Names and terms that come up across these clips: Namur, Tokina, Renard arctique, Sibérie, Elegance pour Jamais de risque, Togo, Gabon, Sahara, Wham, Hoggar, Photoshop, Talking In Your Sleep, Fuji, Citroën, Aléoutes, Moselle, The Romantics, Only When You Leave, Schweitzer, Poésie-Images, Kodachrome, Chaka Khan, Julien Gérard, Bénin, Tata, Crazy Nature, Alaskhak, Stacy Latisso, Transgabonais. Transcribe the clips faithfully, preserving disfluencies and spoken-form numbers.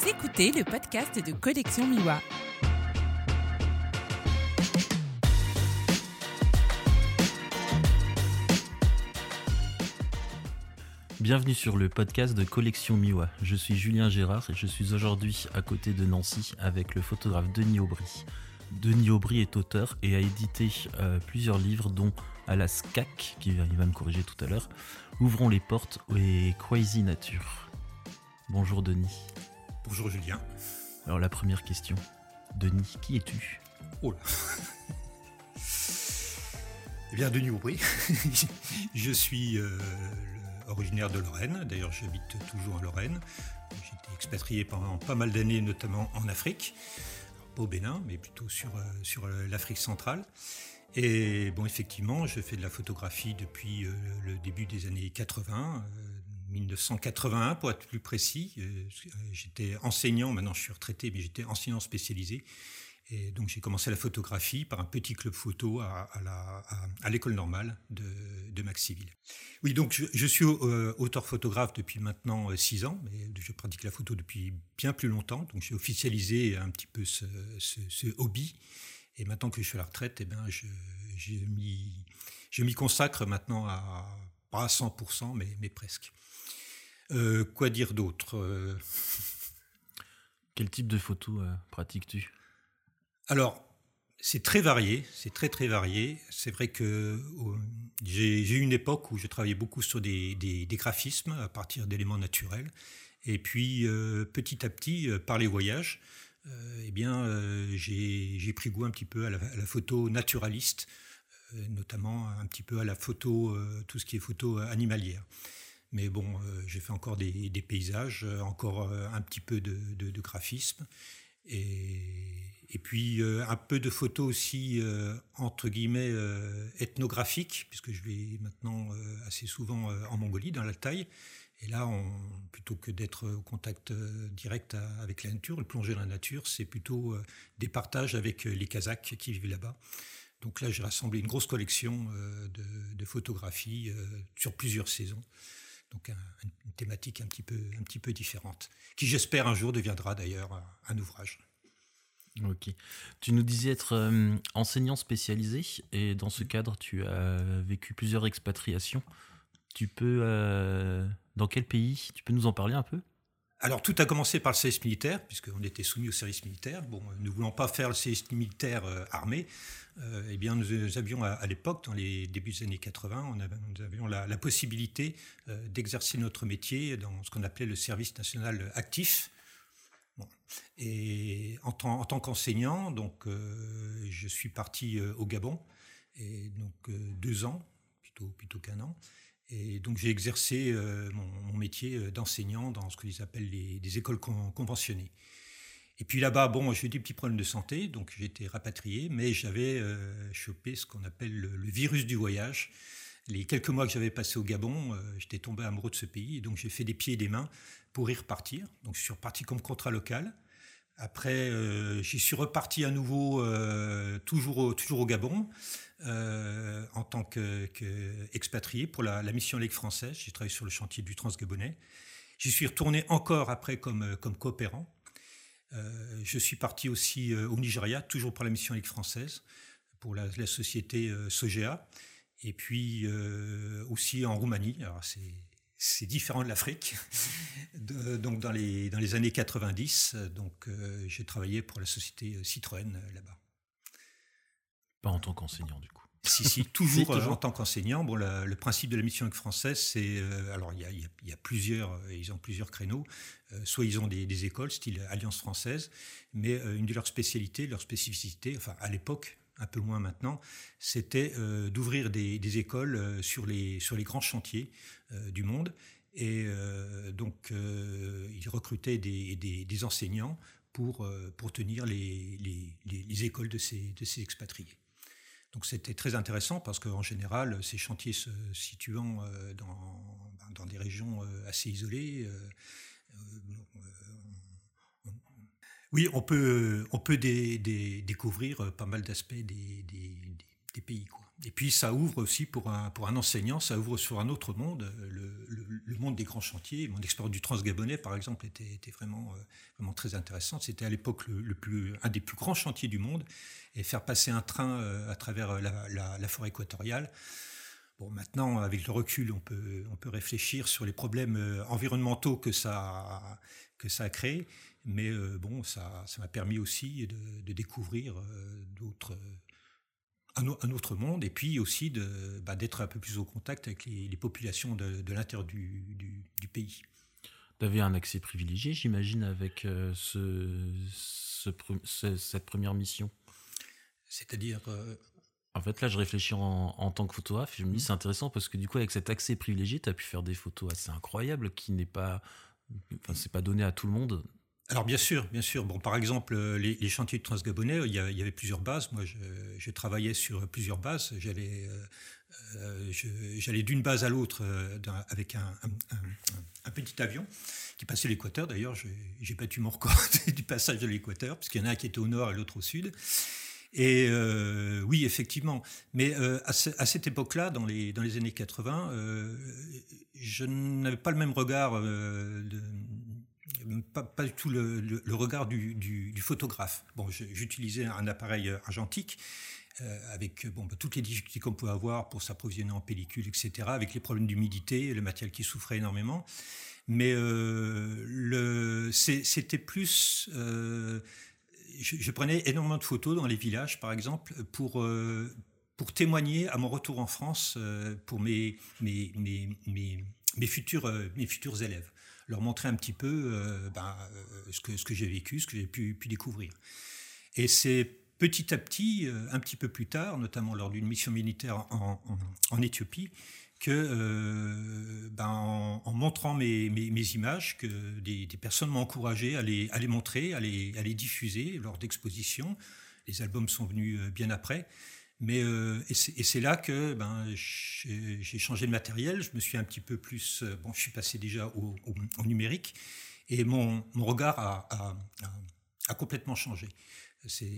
Vous écoutez le podcast de Collection Miwa. Bienvenue sur le podcast de Collection Miwa. Je suis Julien Gérard et je suis aujourd'hui à côté de Nancy avec le photographe Denis Aubry. Denis Aubry est auteur et a édité euh, plusieurs livres dont Alaskhak, qui il va me corriger tout à l'heure, Ouvrons les portes et Crazy Nature. Bonjour Denis. Bonjour Julien. Alors la première question, Denis, qui es-tu ? Oh là Eh bien Denis Aubry, je suis euh, originaire de Lorraine, d'ailleurs j'habite toujours à Lorraine. J'ai été expatrié pendant pas mal d'années, notamment en Afrique. Au Bénin, mais plutôt sur, euh, sur l'Afrique centrale. Et bon, effectivement, je fais de la photographie depuis euh, le début des années quatre-vingts, euh, dix-neuf cent quatre-vingt-un pour être plus précis. Euh, j'étais enseignant, maintenant je suis retraité, mais j'étais enseignant spécialisé. Et donc j'ai commencé la photographie par un petit club photo à, à, la, à, à l'école normale de, de Maxéville. Oui, donc je, je suis euh, auteur-photographe depuis maintenant six ans, mais je pratique la photo depuis bien plus longtemps, donc j'ai officialisé un petit peu ce, ce, ce hobby. Et maintenant que je suis à la retraite, eh bien, je, je, m'y, je m'y consacre maintenant à pas à cent pour cent, mais, mais presque. Euh, quoi dire d'autre euh... Quel type de photo euh, pratiques-tu ? Alors, c'est très varié, c'est très très varié. C'est vrai que euh, j'ai, j'ai eu une époque où je travaillais beaucoup sur des, des, des graphismes à partir d'éléments naturels. Et puis, euh, petit à petit, euh, par les voyages, euh, eh bien, euh, j'ai, j'ai pris goût un petit peu à la, à la photo naturaliste, euh, notamment un petit peu à la photo, euh, tout ce qui est photo animalière. Mais bon, euh, j'ai fait encore des, des paysages, encore euh, un petit peu de, de, de graphisme. Et... Et puis euh, un peu de photos aussi, euh, entre guillemets, euh, ethnographiques, puisque je vais maintenant euh, assez souvent euh, en Mongolie, dans l'Altaï. Et là, on, plutôt que d'être au contact euh, direct à, avec la nature, le plonger dans la nature, c'est plutôt euh, des partages avec les Kazakhs qui vivent là-bas. Donc là, j'ai rassemblé une grosse collection euh, de, de photographies euh, sur plusieurs saisons. Donc un, une thématique un petit peu, un petit peu différente, qui j'espère un jour deviendra d'ailleurs un, un ouvrage. Ok. Tu nous disais être euh, enseignant spécialisé et dans ce cadre, tu as vécu plusieurs expatriations. Tu peux, euh, dans quel pays ? Tu peux nous en parler un peu ? Alors, tout a commencé par le service militaire, puisqu'on était soumis au service militaire. Bon, ne voulant pas faire le service militaire euh, armé, euh, eh bien, nous, nous avions à, à l'époque, dans les débuts des années quatre-vingts, on avait, nous avions la, la possibilité euh, d'exercer notre métier dans ce qu'on appelait le service national actif. Bon. Et en, t- en tant qu'enseignant, donc, euh, je suis parti euh, au Gabon, et donc euh, deux ans, plutôt, plutôt qu'un an. Et donc j'ai exercé euh, mon, mon métier d'enseignant dans ce qu'ils appellent les, les écoles con- conventionnées. Et puis là-bas, bon, j'ai eu des petits problèmes de santé, donc j'ai été rapatrié, mais j'avais euh, chopé ce qu'on appelle le, le virus du voyage. Les quelques mois que j'avais passés au Gabon, euh, j'étais tombé amoureux de ce pays, et donc j'ai fait des pieds et des mains pour y repartir. Donc je suis reparti comme contrat local. Après, euh, j'y suis reparti à nouveau, euh, toujours, au, toujours au Gabon, euh, en tant que, que expatrié pour la, la mission Ligue française. J'ai travaillé sur le chantier du Transgabonais. J'y suis retourné encore après comme, comme coopérant. Euh, je suis parti aussi euh, au Nigeria, toujours pour la mission Ligue française, pour la, la société euh, Sogea. Et puis euh, aussi en Roumanie, alors c'est, c'est différent de l'Afrique, de, donc dans les, dans les années quatre-vingt-dix, donc euh, j'ai travaillé pour la société Citroën là-bas. Pas en tant qu'enseignant du coup. Si, si, toujours, si, toujours. Euh, en tant qu'enseignant. Bon, la, le principe de la mission française, c'est, euh, alors il y a, y a, y a plusieurs, euh, ils ont plusieurs créneaux, euh, soit ils ont des, des écoles, style Alliance française, mais euh, une de leurs spécialités, leur spécificité, enfin à l'époque, un peu moins maintenant, c'était euh, d'ouvrir des, des écoles euh, sur, les, sur les grands chantiers euh, du monde. Et euh, donc, euh, ils recrutaient des, des, des enseignants pour, euh, pour tenir les, les, les, les écoles de ces, de ces expatriés. Donc, c'était très intéressant parce qu'en général, ces chantiers se situant euh, dans, dans des régions assez isolées, euh, euh, oui, on peut, on peut dé, dé, découvrir pas mal d'aspects des, des, des, des pays, quoi. Et puis ça ouvre aussi pour un, pour un enseignant, ça ouvre sur un autre monde, le, le, le monde des grands chantiers. Mon expérience du Transgabonais, par exemple, était, était vraiment, euh, vraiment très intéressante. C'était à l'époque le, le plus, un des plus grands chantiers du monde. Et faire passer un train euh, à travers la, la, la forêt équatoriale. Bon, maintenant, avec le recul, on peut, on peut réfléchir sur les problèmes euh, environnementaux que ça, que ça a créé. Mais euh, bon, ça, ça m'a permis aussi de, de découvrir euh, d'autres... Euh, un autre monde, et puis aussi de, bah, d'être un peu plus au contact avec les, les populations de, de l'intérieur du, du, du pays. Tu avais un accès privilégié, j'imagine, avec euh, ce, ce, ce, cette première mission. C'est-à-dire... Euh... En fait, là, je réfléchis en, en tant que photographe, et je me dis, c'est intéressant, parce que du coup, avec cet accès privilégié, tu as pu faire des photos assez incroyables, qui n'est pas... Enfin, c'est pas donné à tout le monde. Alors bien sûr, bien sûr. Bon, par exemple, les, les chantiers du Transgabonais, il y avait, il y avait plusieurs bases. Moi, je, je travaillais sur plusieurs bases. J'allais, euh, je, j'allais d'une base à l'autre euh, avec un, un, un, un petit avion qui passait l'équateur. D'ailleurs, j'ai, j'ai battu mon record du passage de l'équateur, parce qu'il y en a un qui était au nord et l'autre au sud. Et euh, oui, effectivement. Mais euh, à, ce, à cette époque-là, dans les, dans les années quatre-vingts, euh, je n'avais pas le même regard euh, de Pas, pas du tout le, le, le regard du, du, du photographe. Bon, je, j'utilisais un appareil argentique euh, avec bon, bah, toutes les difficultés qu'on pouvait avoir pour s'approvisionner en pellicule, et cetera, avec les problèmes d'humidité, le matériel qui souffrait énormément. Mais euh, le, c'est, c'était plus... Euh, je, je prenais énormément de photos dans les villages, par exemple, pour... Euh, pour témoigner à mon retour en France euh, pour mes, mes, mes, mes, mes, futurs, euh, mes futurs élèves, leur montrer un petit peu euh, ben, euh, ce que, ce que j'ai vécu, ce que j'ai pu, pu découvrir. Et c'est petit à petit, euh, un petit peu plus tard, notamment lors d'une mission militaire en, en, en Éthiopie, que, euh, ben, en, en montrant mes, mes, mes images, que des, des personnes m'ont encouragé à les, à les montrer, à les, à les diffuser lors d'expositions. Les albums sont venus bien après. Mais euh, et, c'est, et c'est là que ben j'ai, j'ai changé de matériel. Je me suis un petit peu plus bon. Je suis passé déjà au, au, au numérique et mon, mon regard a, a, a, a complètement changé. C'est,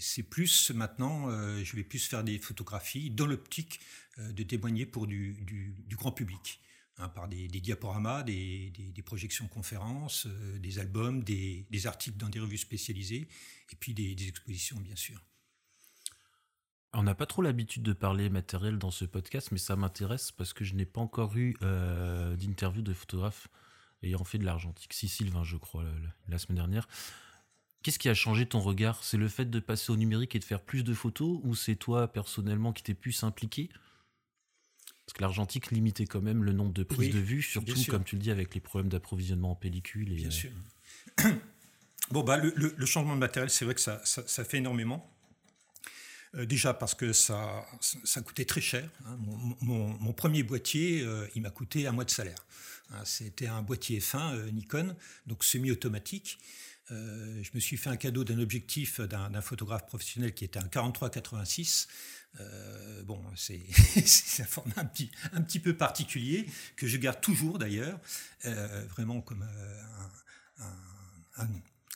c'est plus maintenant. Euh, je vais plus faire des photographies dans l'optique euh, de témoigner pour du, du, du grand public, hein, par des, des diaporamas, des, des, des projections conférences, euh, des albums, des, des articles dans des revues spécialisées et puis des, des expositions bien sûr. On n'a pas trop l'habitude de parler matériel dans ce podcast, mais ça m'intéresse parce que je n'ai pas encore eu euh, d'interview de photographe ayant fait de l'argentique. Si, Sylvain, je crois, la, la semaine dernière. Qu'est-ce qui a changé ton regard ? C'est le fait de passer au numérique et de faire plus de photos, ou c'est toi, personnellement, qui t'es plus impliqué ? Parce que l'argentique limitait quand même le nombre de prises oui, de vue, surtout, comme tu le dis, avec les problèmes d'approvisionnement en pellicule. Et, bien euh... sûr. Bon, bah, le, le, le changement de matériel, c'est vrai que ça, ça, ça fait énormément. Déjà parce que ça, ça coûtait très cher. Mon, mon, mon premier boîtier, il m'a coûté un mois de salaire. C'était un boîtier F un Nikon, donc semi-automatique. Je me suis fait un cadeau d'un objectif d'un, d'un photographe professionnel qui était un quarante-trois quatre-vingt-six. Euh, bon, c'est, c'est un format un petit, un petit peu particulier que je garde toujours d'ailleurs, euh, vraiment comme un... un, un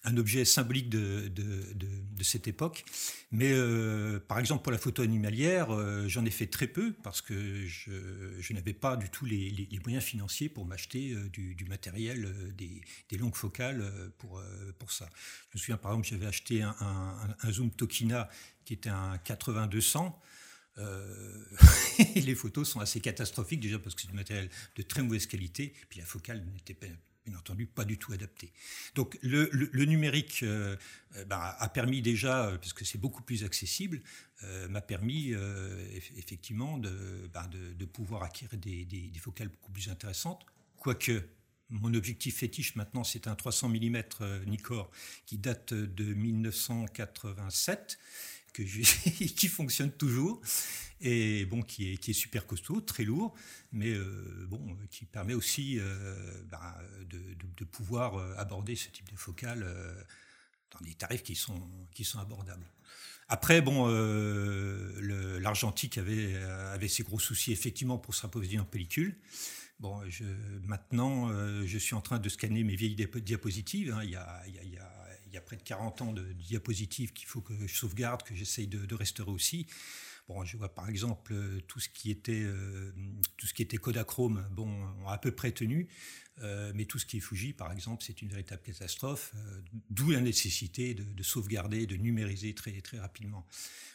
un objet symbolique de, de, de, de cette époque. Mais euh, par exemple, pour la photo animalière, euh, j'en ai fait très peu parce que je, je n'avais pas du tout les, les, les moyens financiers pour m'acheter euh, du, du matériel, euh, des, des longues focales euh, pour, euh, pour ça. Je me souviens, par exemple, j'avais acheté un, un, un zoom Tokina qui était un quatre-vingts deux cents. Euh, les photos sont assez catastrophiques, déjà parce que c'est du matériel de très mauvaise qualité, puis la focale n'était pas... bien entendu, pas du tout adapté. Donc, le, le, le numérique euh, bah, a permis déjà, euh, parce que c'est beaucoup plus accessible, euh, m'a permis euh, eff- effectivement de, bah, de, de pouvoir acquérir des, des, des focales beaucoup plus intéressantes. Quoique, mon objectif fétiche maintenant, c'est un trois cents millimètres euh, Nikkor qui date de mille neuf cent quatre-vingt-sept, que j'ai, qui fonctionne toujours, et bon, qui est, qui est super costaud, très lourd, mais euh, bon, qui permet aussi euh, bah, de, de, de pouvoir aborder ce type de focale euh, dans des tarifs qui sont, qui sont abordables. Après, bon, euh, le, l'argentique avait, avait ses gros soucis, effectivement, pour s'approvisionner en pellicule. Bon, je, maintenant, euh, je suis en train de scanner mes vieilles diapositives, hein, il y a... Il y a, il y a Il y a près de quarante ans de diapositives qu'il faut que je sauvegarde, que j'essaye de, de restaurer aussi. Bon, je vois par exemple tout ce qui était euh, tout ce qui était Kodachrome, bon, on a à peu près tenu, euh, mais tout ce qui est Fuji, par exemple, c'est une véritable catastrophe, euh, d'où la nécessité de, de sauvegarder, de numériser très très rapidement.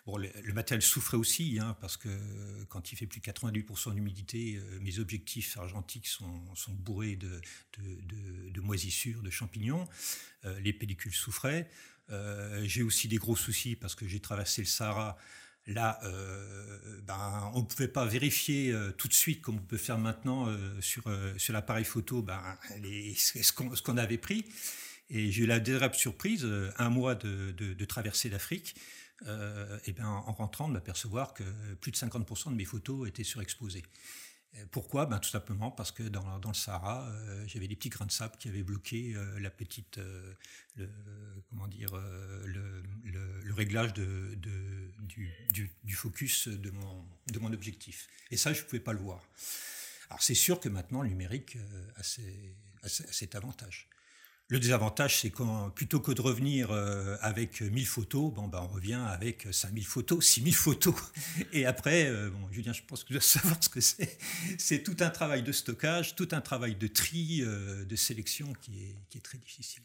Bon, le, le matériel souffrait aussi, hein, parce que quand il fait plus de quatre-vingt-dix pour cent d'humidité, euh, mes objectifs argentiques sont sont bourrés de de, de, de moisissures, de champignons. Euh, les pellicules souffraient. Euh, j'ai aussi des gros soucis parce que j'ai traversé le Sahara. Là, euh, ben, on ne pouvait pas vérifier euh, tout de suite, comme on peut faire maintenant euh, sur, euh, sur l'appareil photo, ben, les, ce, qu'on, ce qu'on avait pris. Et j'ai eu la désagréable surprise, euh, un mois de, de, de traversée d'Afrique, euh, et ben, en rentrant, de m'apercevoir que plus de cinquante pour cent de mes photos étaient surexposées. Pourquoi ? Ben, tout simplement parce que dans, dans le Sahara, euh, j'avais des petits grains de sable qui avaient bloqué euh, la petite, euh, le, comment dire, euh, le, le, le réglage de, de, du, du, du focus de mon, de mon objectif. Et ça, je ne pouvais pas le voir. Alors, c'est sûr que maintenant, le numérique euh, a, ses, a, ses, a cet avantage. Le désavantage, c'est quand, plutôt que de revenir euh, avec mille photos, bon, ben, on revient avec cinq mille photos, six mille photos. Et après, euh, bon, Julien, je pense que tu dois savoir ce que c'est. C'est tout un travail de stockage, tout un travail de tri, euh, de sélection qui est, qui est très difficile.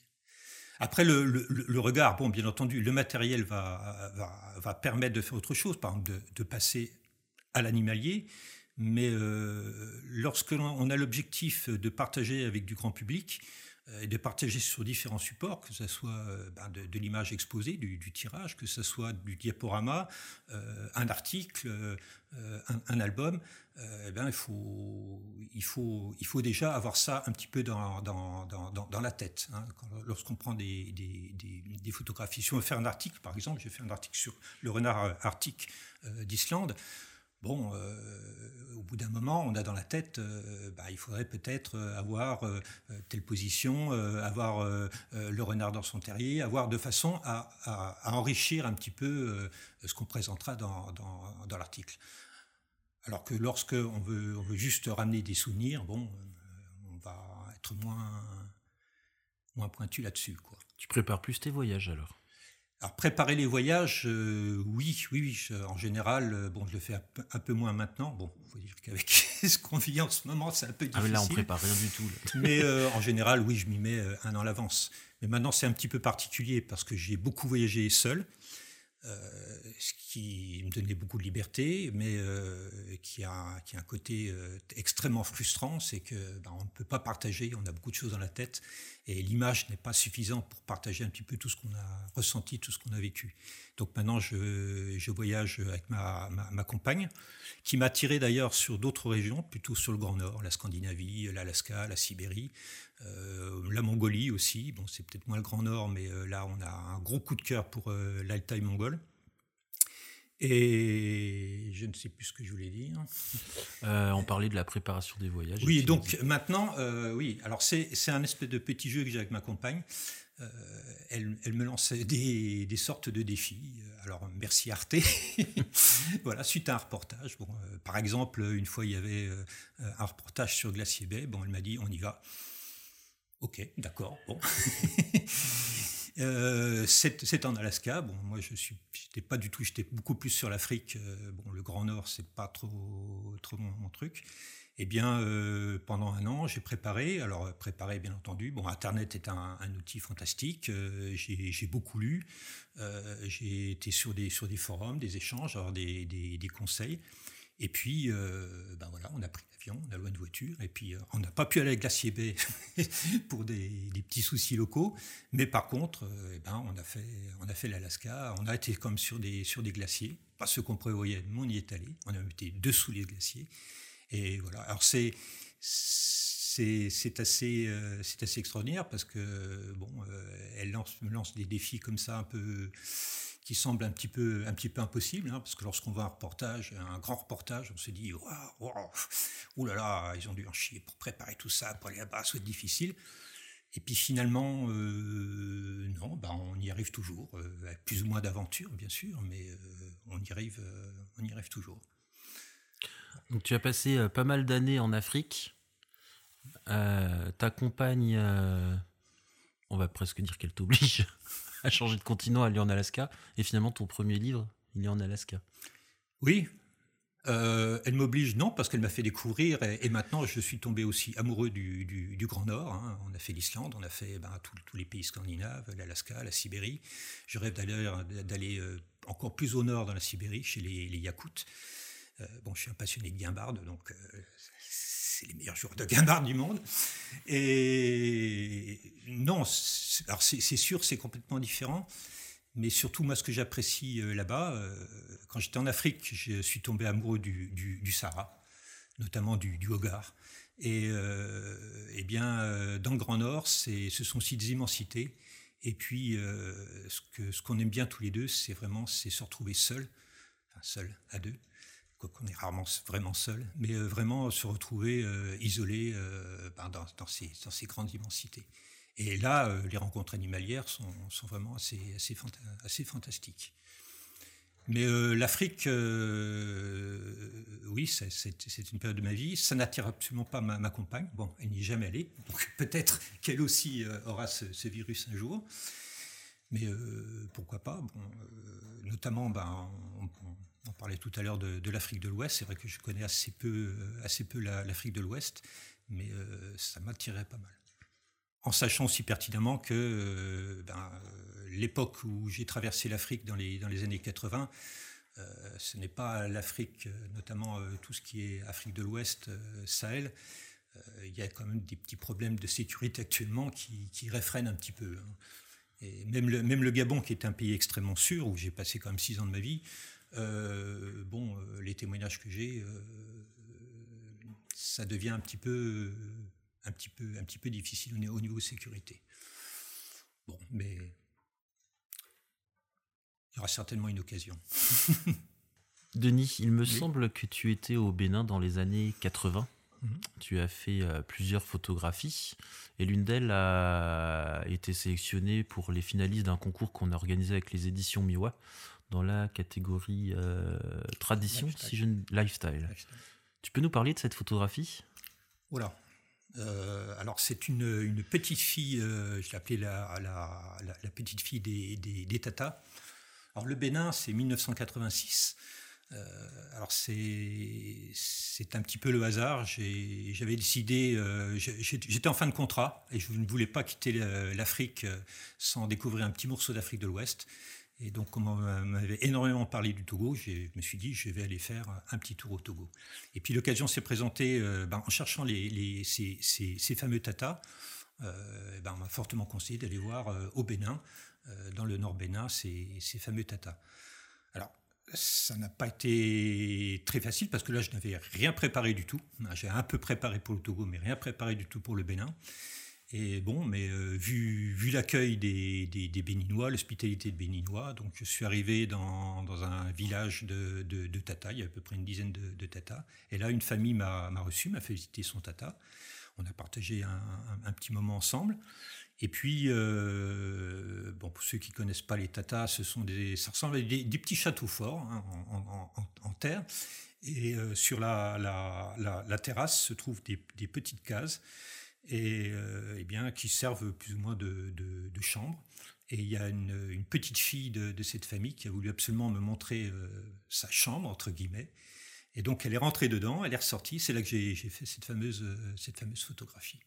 Après, le, le, le regard, bon, bien entendu, le matériel va, va, va permettre de faire autre chose, par exemple de, de passer à l'animalier. Mais euh, lorsque l'on a l'objectif de partager avec du grand public, et de partager sur différents supports, que ce soit ben, de, de l'image exposée, du, du tirage, que ce soit du diaporama, euh, un article, euh, un, un album, euh, ben, il, faut, il, faut, il faut déjà avoir ça un petit peu dans, dans, dans, dans la tête. Hein. Quand, lorsqu'on prend des, des, des, des photographies, si on veut faire un article, par exemple, j'ai fait un article sur le renard arctique euh, d'Islande. Bon, euh, au bout d'un moment, on a dans la tête, euh, bah, il faudrait peut-être avoir euh, telle position, euh, avoir euh, le renard dans son terrier, avoir de façon à, à, à enrichir un petit peu euh, ce qu'on présentera dans, dans, dans l'article. Alors que lorsque on veut, on veut juste ramener des souvenirs, bon, euh, on va être moins, moins pointu là-dessus, quoi. Tu prépares plus tes voyages alors ? Alors, préparer les voyages, euh, oui, oui, oui. Je, en général, euh, bon, je le fais un peu, un peu moins maintenant. Bon, il faut dire qu'avec ce qu'on vit en ce moment, c'est un peu difficile. Ah, mais là, on ne prépare rien du tout. Là. Mais euh, en général, oui, je m'y mets euh, un an à l'avance. Mais maintenant, c'est un petit peu particulier parce que j'ai beaucoup voyagé seul, euh, ce qui me donnait beaucoup de liberté, mais euh, qui, a, qui a un côté euh, extrêmement frustrant. C'est qu'on ben, ne peut pas partager, on a beaucoup de choses dans la tête. Et l'image n'est pas suffisante pour partager un petit peu tout ce qu'on a ressenti, tout ce qu'on a vécu. Donc maintenant, je, je voyage avec ma, ma, ma compagne, qui m'a attiré d'ailleurs sur d'autres régions, plutôt sur le Grand Nord, la Scandinavie, l'Alaska, la Sibérie, euh, la Mongolie aussi. Bon, c'est peut-être moins le Grand Nord, mais euh, là, on a un gros coup de cœur pour euh, l'Altaï mongole. Et je ne sais plus ce que je voulais dire. Euh, on parlait de la préparation des voyages. Oui, donc maintenant, euh, oui. Alors c'est c'est un espèce de petit jeu que j'ai avec ma compagne. Euh, elle elle me lance des des sortes de défis. Alors merci Arte. Voilà, suite à un reportage. Bon, euh, par exemple, une fois il y avait euh, un reportage sur Glacier Bay. Bon, elle m'a dit on y va. Ok, d'accord. Bon. Euh, c'est, c'est en Alaska. Bon, moi, je suis, j'étais pas du tout, j'étais beaucoup plus sur l'Afrique. Euh, bon, le Grand Nord, c'est pas trop, trop mon, mon truc. Eh bien, euh, pendant un an, j'ai préparé. Alors, préparé, bien entendu. Bon, Internet est un, un outil fantastique. Euh, j'ai, j'ai beaucoup lu. Euh, j'ai été sur des, sur des forums, des échanges, alors des, des, des conseils. Et puis, euh, ben voilà, on a pris l'avion, on a loué une voiture, et puis euh, on n'a pas pu aller à Glacier Bay pour des, des petits soucis locaux. Mais par contre, euh, eh ben, on a fait, on a fait l'Alaska, on a été comme sur des, sur des glaciers, pas ceux qu'on prévoyait, mais on y est allé. On a été dessous les glaciers, et voilà. Alors c'est, c'est, c'est assez, euh, c'est assez extraordinaire parce que bon, euh, elle lance, me lance des défis comme ça un peu. Qui semble un petit peu, un petit peu impossible, hein, parce que lorsqu'on voit un reportage, un grand reportage, on se dit waouh, waouh, oh là là, ils ont dû en chier pour préparer tout ça, pour aller là-bas, ça va être difficile. Et puis finalement, euh, non, bah on y arrive toujours, euh, avec plus ou moins d'aventures, bien sûr, mais euh, on y arrive, euh, on y arrive toujours. Donc tu as passé euh, pas mal d'années en Afrique. Euh, ta compagne, euh, on va presque dire qu'elle t'oblige. À changer de continent, aller en Alaska. Et finalement, ton premier livre, il est en Alaska. Oui. Euh, elle m'oblige, non, parce qu'elle m'a fait découvrir, et, et maintenant je suis tombé aussi amoureux du, du, du Grand Nord, hein. On a fait l'Islande, on a fait ben, tous les pays scandinaves, l'Alaska, la Sibérie. Je rêve d'aller, d'aller encore plus au nord dans la Sibérie, chez les, les Yakouts. Euh, bon, je suis un passionné de guimbarde, donc euh, c'est les meilleurs joueurs de guimbarde du monde. Et non, c'est, alors c'est, c'est sûr, c'est complètement différent. Mais surtout, moi, ce que j'apprécie euh, là-bas, euh, quand j'étais en Afrique, je suis tombé amoureux du, du, du Sahara, notamment du, du Hoggar. Et euh, eh bien, euh, dans le Grand Nord, c'est, ce sont aussi des immensités. Et puis, euh, ce, que, ce qu'on aime bien tous les deux, c'est vraiment c'est se retrouver seul, enfin seul, à deux, quoiqu'on est rarement vraiment seul, mais euh, vraiment se retrouver euh, isolé euh, ben, dans, dans, ces, dans ces grandes immensités. Et là, euh, les rencontres animalières sont, sont vraiment assez, assez, fanta- assez fantastiques. Mais euh, l'Afrique, euh, oui, c'est, c'est, c'est une période de ma vie. Ça n'attire absolument pas ma, ma compagne. Bon, elle n'y est jamais allée. Donc peut-être qu'elle aussi euh, aura ce, ce virus un jour. Mais euh, pourquoi pas bon, euh, notamment, ben, on, on parlait tout à l'heure de, de l'Afrique de l'Ouest. C'est vrai que je connais assez peu, assez peu la, l'Afrique de l'Ouest, mais euh, ça m'attirait pas mal. En sachant aussi pertinemment que euh, ben, euh, l'époque où j'ai traversé l'Afrique dans les, dans les années quatre-vingts, euh, ce n'est pas l'Afrique, notamment euh, tout ce qui est Afrique de l'Ouest, euh, Sahel, euh, il y a quand même des petits problèmes de sécurité actuellement qui, qui réfrènent un petit peu. Hein. Et même, le, même le Gabon, qui est un pays extrêmement sûr, où j'ai passé quand même six ans de ma vie, euh, bon, euh, les témoignages que j'ai, euh, ça devient un petit peu... Euh, Un petit, peu, un petit peu difficile au niveau sécurité. Bon, mais il y aura certainement une occasion. Denis, il me oui. semble que tu étais au Bénin dans les années quatre-vingts. Mm-hmm. Tu as fait euh, plusieurs photographies et l'une d'elles a été sélectionnée pour les finalistes d'un concours qu'on a organisé avec les éditions Miwa dans la catégorie euh, tradition, lifestyle. Si je ne... lifestyle. lifestyle. Tu peux nous parler de cette photographie ? Voilà. Euh, alors c'est une, une petite fille, euh, je l'appelais la, la, la, la petite fille des, des, des Tata. Alors le Bénin, c'est dix-neuf cent quatre-vingt-six. Euh, alors c'est, c'est un petit peu le hasard. J'ai, j'avais décidé, euh, j'étais en fin de contrat et je ne voulais pas quitter l'Afrique sans découvrir un petit morceau d'Afrique de l'Ouest. Et donc, comme on m'avait énormément parlé du Togo, je me suis dit, je vais aller faire un petit tour au Togo. Et puis, l'occasion s'est présentée euh, ben, en cherchant les, les, ces, ces, ces fameux Tata. Euh, ben, on m'a fortement conseillé d'aller voir euh, au Bénin, euh, dans le nord Bénin, ces, ces fameux Tata. Alors, ça n'a pas été très facile parce que là, je n'avais rien préparé du tout. J'ai un peu préparé pour le Togo, mais rien préparé du tout pour le Bénin. Et bon, mais euh, vu, vu l'accueil des, des, des Béninois, l'hospitalité des Béninois, donc je suis arrivé dans, dans un village de, de, de Tata, il y a à peu près une dizaine de, de Tata, et là une famille m'a, m'a reçu, m'a fait visiter son Tata, on a partagé un, un, un petit moment ensemble, et puis, euh, bon, pour ceux qui ne connaissent pas les Tata, ce sont des, ça ressemble à des, des petits châteaux forts hein, en, en, en, en terre, et euh, sur la, la, la, la terrasse se trouvent des, des petites cases, et euh, eh bien, qui servent plus ou moins de, de, de chambre. Et il y a une, une petite fille de, de cette famille qui a voulu absolument me montrer euh, sa chambre, entre guillemets. Et donc, elle est rentrée dedans, elle est ressortie. C'est là que j'ai, j'ai fait cette fameuse, euh, cette fameuse photographie.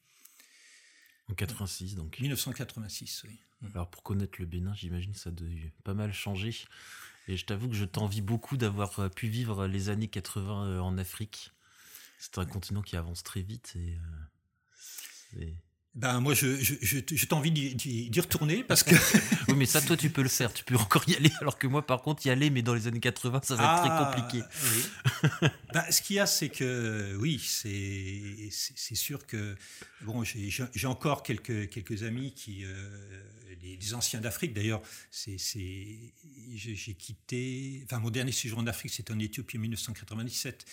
En quatre-vingt-six, donc. dix-neuf cent quatre-vingt-six, oui. Alors, pour connaître le Bénin, j'imagine que ça a dû pas mal changer. Et je t'avoue que je t'envie beaucoup d'avoir pu vivre les années quatre-vingts en Afrique. C'est un ouais. continent qui avance très vite et... Euh... Ben moi je, je, je, je t'envie d'y, d'y retourner parce que oui mais ça toi tu peux le faire, tu peux encore y aller alors que moi par contre y aller mais dans les années quatre-vingts ça va ah, être très compliqué. Oui. Ben, ce qu'il y a c'est que oui c'est, c'est, c'est sûr que bon j'ai, j'ai encore quelques, quelques amis qui euh, les, les anciens d'Afrique d'ailleurs c'est, c'est, j'ai quitté enfin mon dernier séjour en Afrique c'était en Éthiopie en dix-neuf cent quatre-vingt-dix-sept.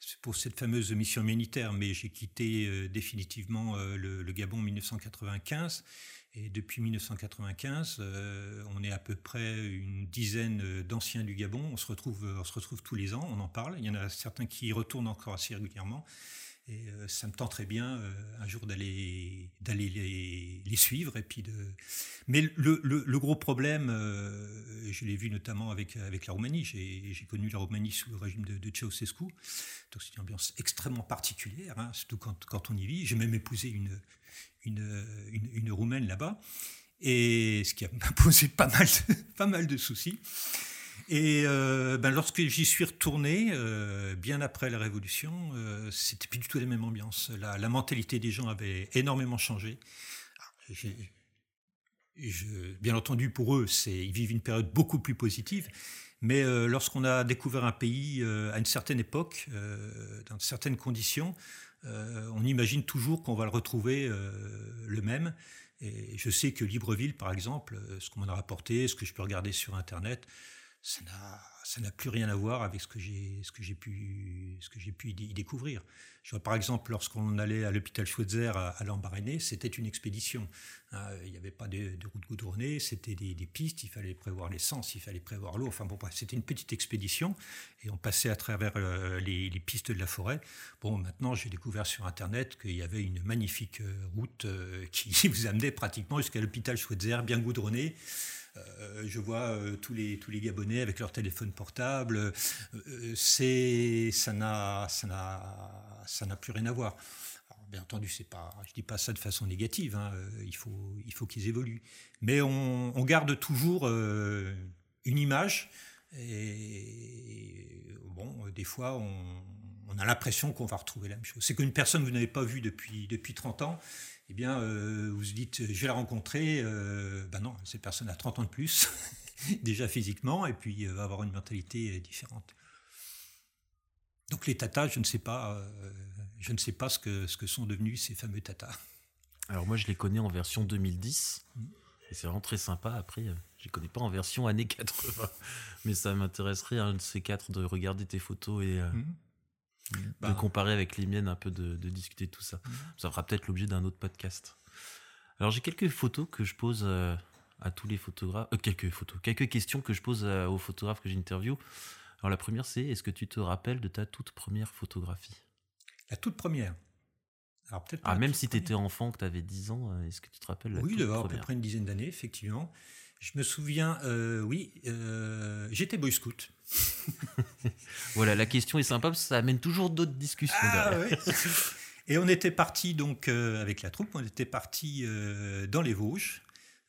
C'est pour cette fameuse mission humanitaire, mais j'ai quitté euh, définitivement euh, le, le Gabon en dix-neuf cent quatre-vingt-quinze. Et depuis dix-neuf cent quatre-vingt-quinze, euh, on est à peu près une dizaine d'anciens du Gabon. On se retrouve, on se retrouve tous les ans, on en parle. Il y en a certains qui y retournent encore assez régulièrement. Et euh, ça me tenterait bien euh, un jour d'aller d'aller les, les suivre et puis de. Mais le le, le gros problème, euh, je l'ai vu notamment avec avec la Roumanie. J'ai j'ai connu la Roumanie sous le régime de, de Ceausescu. Donc c'est une ambiance extrêmement particulière, hein, surtout quand quand on y vit. J'ai même épousé une une une, une Roumaine là-bas, et ce qui m'a posé pas mal de, pas mal de soucis. Et euh, ben lorsque j'y suis retourné, euh, bien après la Révolution, euh, c'était plus du tout la même ambiance. La, la mentalité des gens avait énormément changé. Alors, j'ai, je, bien entendu, pour eux, c'est, ils vivent une période beaucoup plus positive. Mais euh, lorsqu'on a découvert un pays euh, à une certaine époque, euh, dans certaines conditions, euh, on imagine toujours qu'on va le retrouver euh, le même. Et je sais que Libreville, par exemple, ce qu'on m'en a rapporté, ce que je peux regarder sur Internet, Ça n'a, ça n'a plus rien à voir avec ce que j'ai, ce que j'ai pu, ce que j'ai pu y découvrir. Je vois, par exemple, lorsqu'on allait à l'hôpital Schweitzer à, à Lambaréné, c'était une expédition. Hein, il n'y avait pas de, de route goudronnée, c'était des, des pistes, il fallait prévoir l'essence, il fallait prévoir l'eau. Enfin bon, c'était une petite expédition et on passait à travers euh, les, les pistes de la forêt. Bon, maintenant, j'ai découvert sur Internet qu'il y avait une magnifique route euh, qui vous amenait pratiquement jusqu'à l'hôpital Schweitzer, bien goudronnée. Euh, je vois euh, tous les tous les Gabonais avec leur téléphone portable. Euh, c'est ça n'a ça n'a ça n'a plus rien à voir. Alors, bien entendu, c'est pas, je dis pas ça de façon négative. Hein, il faut il faut qu'ils évoluent. Mais on, on garde toujours euh, une image. Et bon, des fois, on, on a l'impression qu'on va retrouver la même chose. C'est qu'une personne que vous n'avez pas vue depuis depuis trente ans. Eh bien, euh, vous vous dites, je vais la rencontrer, euh, ben non, cette personne a trente ans de plus, déjà physiquement, et puis euh, va avoir une mentalité euh, différente. Donc les Tatas, je ne sais pas, euh, je ne sais pas ce que, ce que sont devenus ces fameux Tatas. Alors moi, je les connais en version deux mille dix, mmh. et c'est vraiment très sympa. Après, euh, je ne les connais pas en version années quatre-vingts, mais ça m'intéresserait, un de ces quatre, de regarder tes photos et... Euh... Mmh. De bah, comparer avec les miennes, un peu de, de discuter de tout ça. Ça fera peut-être l'objet d'un autre podcast. Alors j'ai quelques photos que je pose euh, à tous les photographes, euh, quelques photos, quelques questions que je pose euh, aux photographes que j'interviewe. Alors la première, c'est: est-ce que tu te rappelles de ta toute première photographie? La toute première. Alors peut-être pas. Ah, même si tu étais enfant, que tu avais dix ans, euh, est-ce que tu te rappelles la oui, toute première? Oui, à peu près une dizaine d'années, effectivement. Je me souviens, euh, oui, euh, j'étais Boy Scout. Voilà, la question est sympa parce que ça amène toujours d'autres discussions. Ah, derrière. Ouais. Et on était parti donc euh, avec la troupe, on était parti euh, dans les Vosges,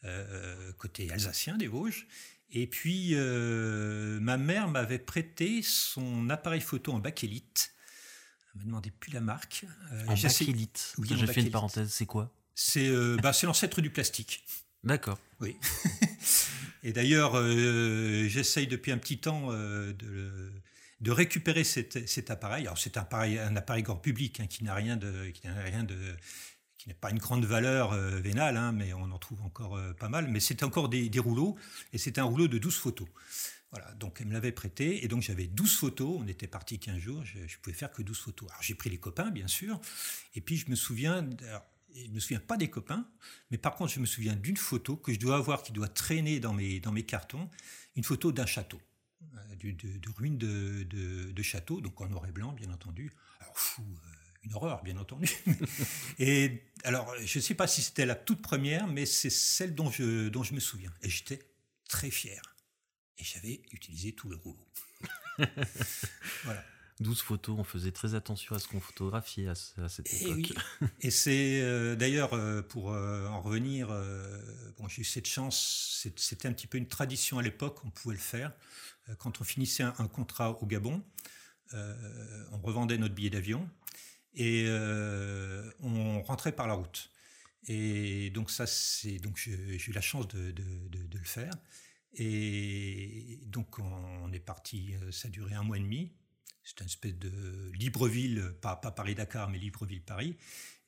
euh, côté alsacien des Vosges. Et puis euh, ma mère m'avait prêté son appareil photo en bakélite. Elle ne me demandait plus la marque. Euh, en bakélite. Oui, je fais une parenthèse. C'est quoi? C'est, euh, bah, c'est l'ancêtre du plastique. D'accord. Oui. Et d'ailleurs, euh, j'essaye depuis un petit temps euh, de, de récupérer cet, cet appareil. Alors, c'est un appareil, un appareil grand public, hein, qui n'a rien de, qui n'a rien de, qui n'a pas une grande valeur euh, vénale, hein, mais on en trouve encore euh, pas mal. Mais c'est encore des, des rouleaux, et c'est un rouleau de douze photos. Voilà, donc elle me l'avait prêté, et donc j'avais douze photos, on était partis quinze jours, je, je pouvais faire que douze photos. Alors, j'ai pris les copains, bien sûr, et puis je me souviens... Alors, je ne me souviens pas des copains, mais par contre, je me souviens d'une photo que je dois avoir, qui doit traîner dans mes, dans mes cartons, une photo d'un château, de, de, de ruines de, de, de château, donc en noir et blanc, bien entendu. Alors, fou, une horreur, bien entendu. Et alors, je ne sais pas si c'était la toute première, mais c'est celle dont je, dont je me souviens. Et j'étais très fier. Et j'avais utilisé tout le rouleau. Voilà. douze photos, on faisait très attention à ce qu'on photographiait à, à cette et époque. Oui. Et c'est euh, d'ailleurs, euh, pour euh, en revenir, euh, bon, j'ai eu cette chance, c'était un petit peu une tradition à l'époque, on pouvait le faire. Euh, quand on finissait un, un contrat au Gabon, euh, on revendait notre billet d'avion et euh, on rentrait par la route. Et donc ça, c'est, donc j'ai, j'ai eu la chance de, de, de, de le faire. Et donc on est parti, ça a duré un mois et demi. C'est une espèce de Libreville, pas, pas Paris-Dakar, mais Libreville-Paris.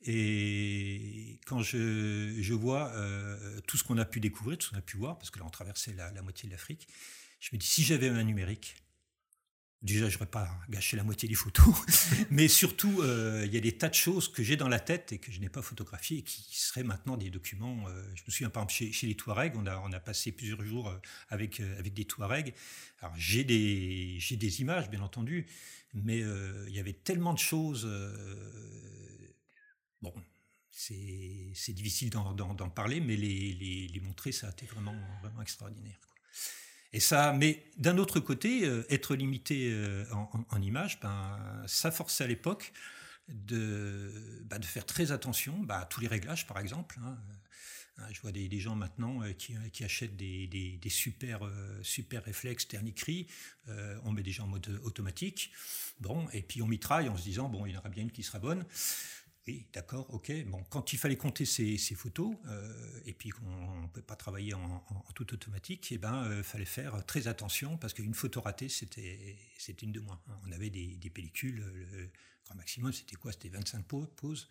Et quand je, je vois euh, tout ce qu'on a pu découvrir, tout ce qu'on a pu voir, parce que là, on traversait la, la moitié de l'Afrique, je me dis, si j'avais un numérique, Déjà, je n'aurais pas gâché la moitié des photos, mais surtout, euh, il y a des tas de choses que j'ai dans la tête et que je n'ai pas photographiées et qui seraient maintenant des documents. Euh, je me souviens, par exemple, chez, chez les Touaregs, on a, on a passé plusieurs jours avec, avec des Touaregs. Alors, j'ai des, j'ai des images, bien entendu, mais euh, il y avait tellement de choses. Euh, bon, c'est, c'est difficile d'en, d'en, d'en parler, mais les, les, les montrer, ça a été vraiment, vraiment extraordinaire, quoi. Et ça, mais d'un autre côté, euh, être limité euh, en, en, en images, ben, ça forçait à l'époque de, ben, de faire très attention ben, à tous les réglages, par exemple. Hein. Je vois des, des gens maintenant euh, qui, qui achètent des, des, des super, euh, super réflexes Ternicry. Euh, on met des gens en mode automatique. Bon, et puis on mitraille en se disant, bon, il y en aura bien une qui sera bonne. Oui, d'accord, ok. Bon, quand il fallait compter ces, ces photos, euh, et puis qu'on ne pouvait pas travailler en, en, en tout automatique, eh ben, euh, fallait faire très attention, parce qu'une photo ratée, c'était, c'était une de moins. Hein. On avait des, des pellicules, le grand maximum, c'était quoi? C'était vingt-cinq poses.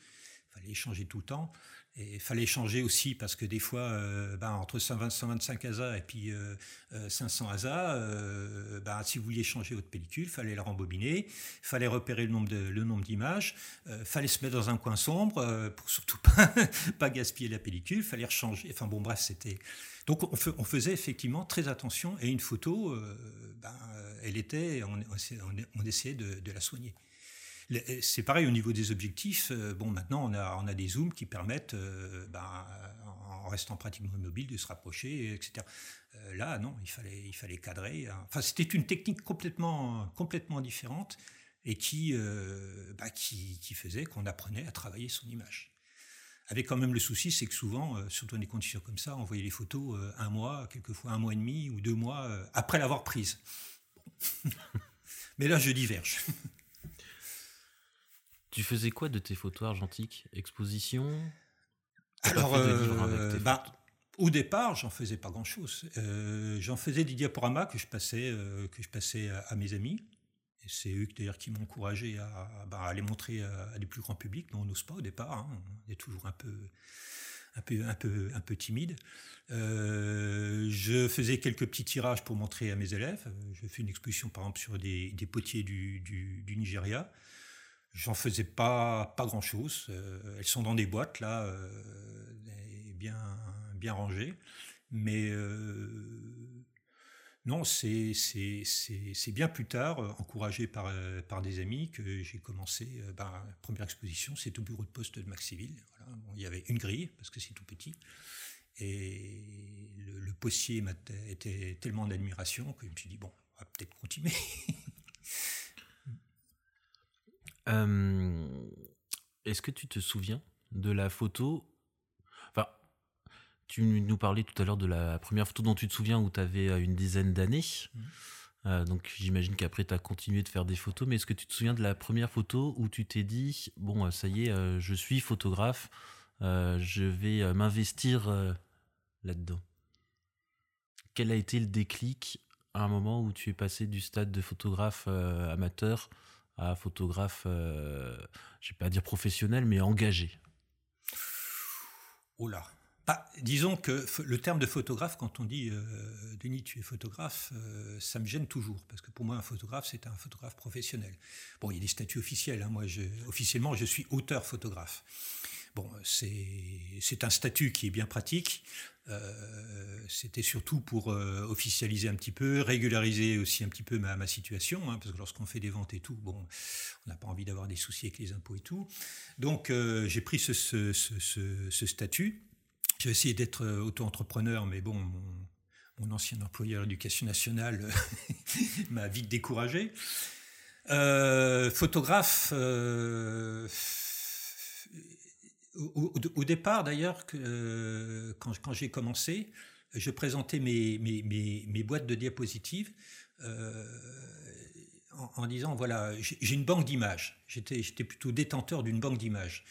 Il fallait échanger tout le temps. Et il fallait échanger aussi, parce que des fois, euh, ben, entre cent vingt, cent vingt-cinq A S A et puis euh, euh, cinq cents A S A, euh, ben, si vous vouliez changer votre pellicule, il fallait la rembobiner, il fallait repérer le nombre, de, le nombre d'images, il euh, fallait se mettre dans un coin sombre euh, pour surtout pas, pas gaspiller la pellicule, il fallait rechanger. Enfin bon, bref, c'était... Donc on, fe, on faisait effectivement très attention, et une photo, euh, ben, elle était... On, on, on essayait de, de la soigner. C'est pareil au niveau des objectifs. Bon, maintenant, on a, on a des zooms qui permettent, euh, ben, en restant pratiquement immobile, de se rapprocher, et cetera. Euh, là, non, il fallait, il fallait cadrer. Hein. Enfin, c'était une technique complètement, complètement différente et qui, euh, ben, qui, qui faisait qu'on apprenait à travailler son image. Avec quand même le souci, c'est que souvent, euh, surtout dans des conditions comme ça, on voyait les photos euh, un mois, quelquefois un mois et demi ou deux mois euh, après l'avoir prise. Bon. Mais là, je diverge. Tu faisais quoi de tes photos argentiques? Exposition? Alors, euh, bah, au départ, j'en faisais pas grand-chose. Euh, j'en faisais des diaporamas que je passais, euh, que je passais à, à mes amis. Et c'est eux d'ailleurs qui m'ont encouragé à, bah, à les montrer à, à des plus grands publics. Mais on n'ose pas au départ. Hein. On est toujours un peu, un peu, un peu, un peu timide. Euh, je faisais quelques petits tirages pour montrer à mes élèves. Je fais une exposition, par exemple, sur des, des potiers du, du, du Nigeria. J'en faisais pas, pas grand-chose. Euh, elles sont dans des boîtes, là, euh, bien, bien rangées. Mais euh, non, c'est, c'est, c'est, c'est bien plus tard, euh, encouragé par, euh, par des amis, que j'ai commencé. Euh, ben, la première exposition, c'est au bureau de poste de Maxéville. Voilà. Bon, il y avait une grille, parce que c'est tout petit. Et le, le postier était tellement en admiration que je me suis dit, bon, on va peut-être continuer. Euh, est-ce que tu te souviens de la photo, enfin, tu nous parlais tout à l'heure de la première photo dont tu te souviens où tu avais une dizaine d'années, mmh. euh, donc j'imagine qu'après tu as continué de faire des photos, mais est-ce que tu te souviens de la première photo où tu t'es dit, bon ça y est, euh, je suis photographe, euh, je vais euh, m'investir euh, là-dedans? Quel a été le déclic à un moment où tu es passé du stade de photographe euh, amateur à photographe, euh, je ne vais pas dire professionnel, mais engagé? Oh là bah, disons que le terme de photographe, quand on dit euh, « Denis, tu es photographe euh, », ça me gêne toujours, parce que pour moi, un photographe, c'est un photographe professionnel. Bon, il y a des statuts officiels, hein, moi, je, officiellement, je suis auteur-photographe. Bon, c'est, c'est un statut qui est bien pratique. Euh, c'était surtout pour euh, officialiser un petit peu, régulariser aussi un petit peu ma, ma situation, hein, parce que lorsqu'on fait des ventes et tout, bon, on n'a pas envie d'avoir des soucis avec les impôts et tout. Donc, euh, j'ai pris ce, ce, ce, ce, ce statut. J'ai essayé d'être auto-entrepreneur, mais bon, mon, mon ancien employeur à l'Éducation nationale m'a vite découragé. Euh, photographe... Euh, Au, au, au départ, d'ailleurs, que, euh, quand, quand j'ai commencé, je présentais mes, mes, mes, mes boîtes de diapositives euh, en, en disant, voilà, j'ai, j'ai une banque d'images. J'étais, j'étais plutôt détenteur d'une banque d'images.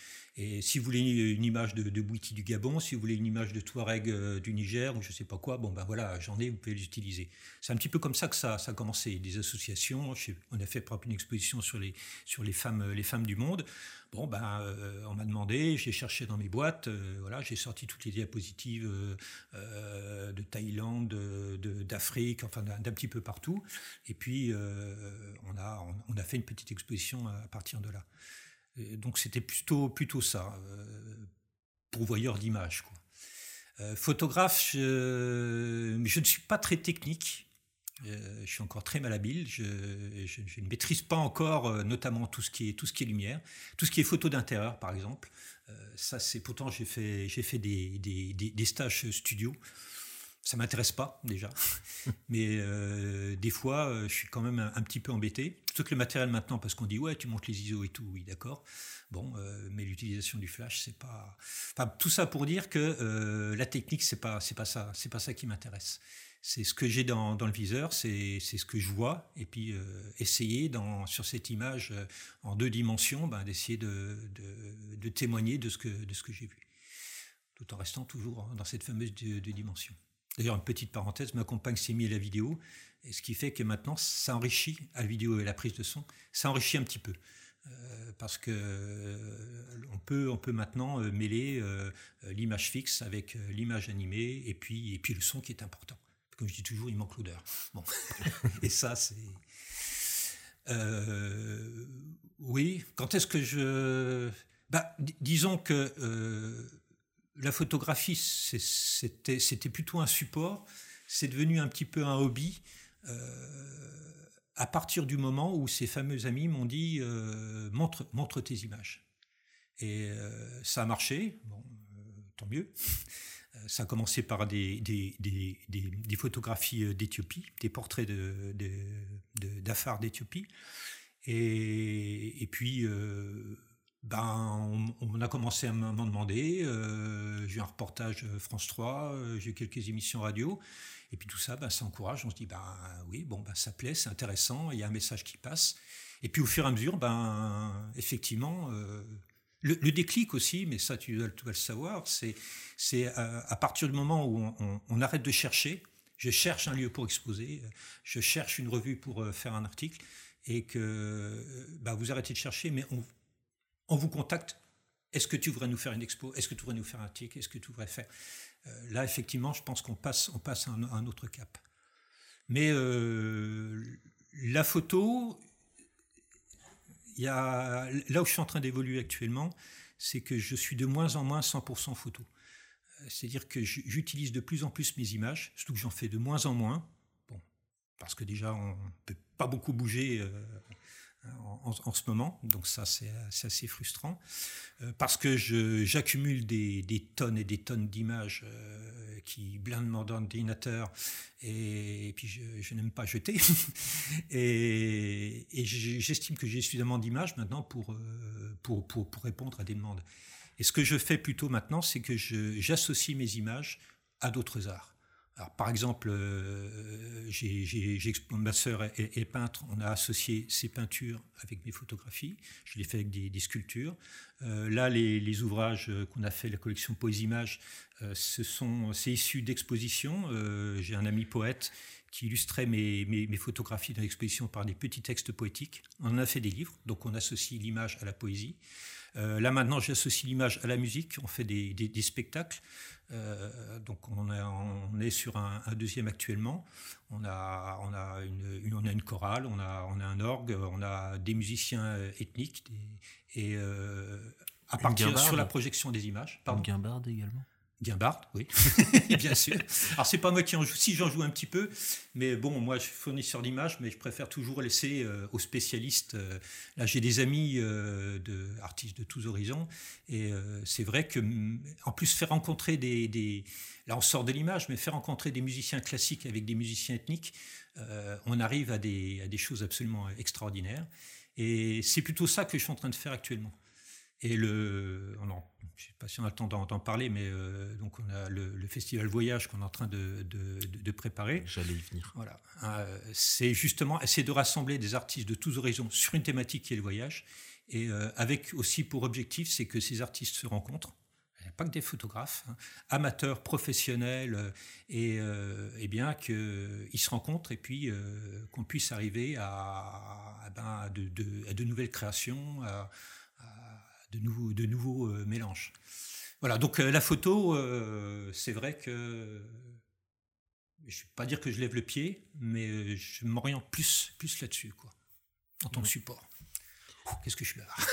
Et si vous voulez une image de, de Bouiti du Gabon, si vous voulez une image de Touareg euh, du Niger, ou je ne sais pas quoi, bon ben voilà, j'en ai, vous pouvez les utiliser. C'est un petit peu comme ça que ça, ça a commencé, des associations. Je sais, on a fait une exposition sur les, sur les, femmes, les femmes du monde. Bon ben, euh, on m'a demandé, j'ai cherché dans mes boîtes, euh, voilà, j'ai sorti toutes les diapositives euh, euh, de Thaïlande, de, de, d'Afrique, enfin d'un, d'un petit peu partout. Et puis, euh, on, a, on, on a fait une petite exposition à partir de là. Donc c'était plutôt, plutôt ça, euh, pourvoyeur d'images, quoi. Euh, photographe, je, je ne suis pas très technique, euh, je suis encore très malhabile, je, je, je ne maîtrise pas encore euh, notamment tout ce, qui est, tout ce qui est lumière, tout ce qui est photo d'intérieur par exemple. Euh, ça, c'est, pourtant j'ai fait, j'ai fait des, des, des, des stages studio. Ça ne m'intéresse pas, déjà. Mais euh, des fois, euh, je suis quand même un, un petit peu embêté. Surtout que le matériel maintenant, parce qu'on dit « Ouais, tu montes les I S O et tout. » Oui, d'accord. Bon, euh, mais l'utilisation du flash, c'est pas... Enfin, tout ça pour dire que euh, la technique, c'est pas, c'est pas ça. C'est pas ça qui m'intéresse. C'est ce que j'ai dans, dans le viseur, c'est, c'est ce que je vois. Et puis, euh, essayer, dans, sur cette image euh, en deux dimensions, ben, d'essayer de, de, de témoigner de ce que, de ce que j'ai vu. Tout en restant toujours hein, dans cette fameuse deux, deux dimensions. D'ailleurs, une petite parenthèse, ma compagne s'est mise à la vidéo, et ce qui fait que maintenant, ça enrichit, à la vidéo et à la prise de son, ça enrichit un petit peu. Euh, parce qu'on euh, peut, on peut maintenant euh, mêler euh, l'image fixe avec euh, l'image animée, et puis, et puis le son qui est important. Comme je dis toujours, il manque l'odeur. Bon. Et ça, c'est... Euh, oui, quand est-ce que je... Bah, d- disons que... Euh, la photographie, c'était, c'était plutôt un support. C'est devenu un petit peu un hobby euh, à partir du moment où ces fameux amis m'ont dit euh, « montre, montre tes images ». Et euh, ça a marché, bon, euh, tant mieux. Euh, ça a commencé par des, des, des, des, des photographies d'Éthiopie, des portraits de, de, de, d'Afar d'Éthiopie. Et, et puis... Euh, Ben, on, on a commencé à m'en demander, euh, j'ai un reportage France trois, euh, j'ai quelques émissions radio, et puis tout ça, ben, ça encourage, on se dit, ben oui, bon, ben, ça plaît, c'est intéressant, il y a un message qui passe, et puis au fur et à mesure, ben, effectivement, euh, le, le déclic aussi, mais ça tu dois, tu dois le savoir, c'est, c'est à, à partir du moment où on, on, on arrête de chercher, je cherche un lieu pour exposer, je cherche une revue pour faire un article, et que ben, vous arrêtez de chercher, mais on... On vous contacte. Est-ce que tu voudrais nous faire une expo? Est-ce que tu voudrais nous faire un article? Est-ce que tu voudrais faire... Euh, là, effectivement, je pense qu'on passe, on passe à un, à un autre cap. Mais euh, la photo, y a, là où je suis en train d'évoluer actuellement, c'est que je suis de moins en moins cent pour cent photo. C'est-à-dire que j'utilise de plus en plus mes images, surtout que j'en fais de moins en moins. Bon, parce que déjà, on ne peut pas beaucoup bouger... Euh, En, en ce moment, donc ça c'est, c'est assez frustrant, euh, parce que je, j'accumule des, des tonnes et des tonnes d'images euh, qui blindent mon ordinateur, et, et puis je, je n'aime pas jeter, et, et j'estime que j'ai suffisamment d'images maintenant pour, euh, pour, pour, pour répondre à des demandes. Et ce que je fais plutôt maintenant, c'est que je, j'associe mes images à d'autres arts. Alors, par exemple, euh, j'ai, j'ai, j'ai, ma sœur est, est, est peintre, on a associé ses peintures avec mes photographies, je les fais avec des, des sculptures. Euh, là, les, les ouvrages qu'on a fait, la collection Poésie-Images, euh, ce sont, c'est issu d'expositions. Euh, j'ai un ami poète qui illustrait mes, mes, mes photographies dans l'exposition par des petits textes poétiques. On en a fait des livres, donc on associe l'image à la poésie. Euh, là, maintenant, j'associe l'image à la musique, on fait des, des, des spectacles. Euh, donc on, a, on est sur un, un deuxième actuellement, on a, on, a une, une, on a une chorale, on a, on a un orgue, on a des musiciens ethniques, des, et euh, à une partir guimbarde. Sur la projection des images. Pardon. Une guimbarde également. Guimbarde, oui, bien sûr. Alors c'est pas moi qui en joue, si j'en joue un petit peu, mais bon, moi je suis fournisseur d'images, mais je préfère toujours laisser euh, aux spécialistes. Euh, là j'ai des amis euh, de, artistes de tous horizons, et euh, c'est vrai que, en plus faire rencontrer des, des... Là on sort de l'image, mais faire rencontrer des musiciens classiques avec des musiciens ethniques, euh, on arrive à des, à des choses absolument extraordinaires. Et c'est plutôt ça que je suis en train de faire actuellement. Et le, alors, je ne sais pas si on a le temps d'en, d'en parler, mais euh, donc on a le, le festival Voyage qu'on est en train de, de, de préparer. J'allais y venir. Voilà. Euh, c'est justement, c'est de rassembler des artistes de tous horizons sur une thématique qui est le voyage, et euh, avec aussi pour objectif, c'est que ces artistes se rencontrent. Il n'y a pas que des photographes, hein, amateurs, professionnels, et, euh, et bien qu'ils se rencontrent et puis euh, qu'on puisse arriver à, à, ben, à, de, de, à de nouvelles créations, à, à de nouveaux, de nouveaux euh, mélanges. Voilà, donc euh, la photo, euh, c'est vrai que je ne vais pas dire que je lève le pied, mais je m'oriente plus, plus là-dessus, quoi, en tant que support. Ouh, qu'est-ce que je suis bavard.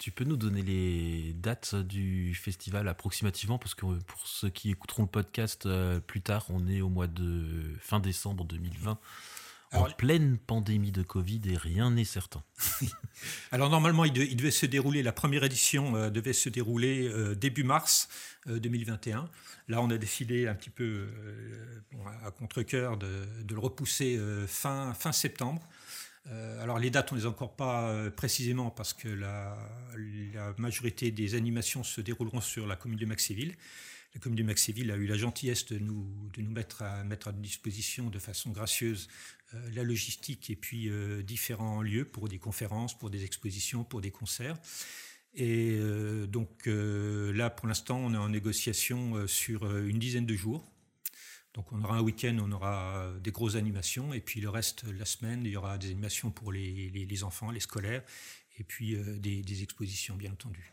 Tu peux nous donner les dates du festival approximativement, parce que pour ceux qui écouteront le podcast euh, plus tard, on est au mois de fin décembre deux mille vingt, alors, en pleine pandémie de Covid, et rien n'est certain. Alors normalement, il, de, il devait se dérouler, la première édition euh, devait se dérouler euh, début mars euh, deux mille vingt et un. Là, on a décidé un petit peu euh, à contre-cœur de, de le repousser euh, fin, fin septembre. Alors les dates, on ne les a encore pas précisément parce que la, la majorité des animations se dérouleront sur la commune de Maxéville. La commune de Maxéville a eu la gentillesse de nous, de nous mettre, à, mettre à disposition de façon gracieuse euh, la logistique et puis euh, différents lieux pour des conférences, pour des expositions, pour des concerts. Et euh, donc euh, là, pour l'instant, on est en négociation sur une dizaine de jours. Donc on aura un week-end, on aura des grosses animations, et puis le reste de la semaine, il y aura des animations pour les, les, les enfants, les scolaires, et puis euh, des, des expositions, bien entendu.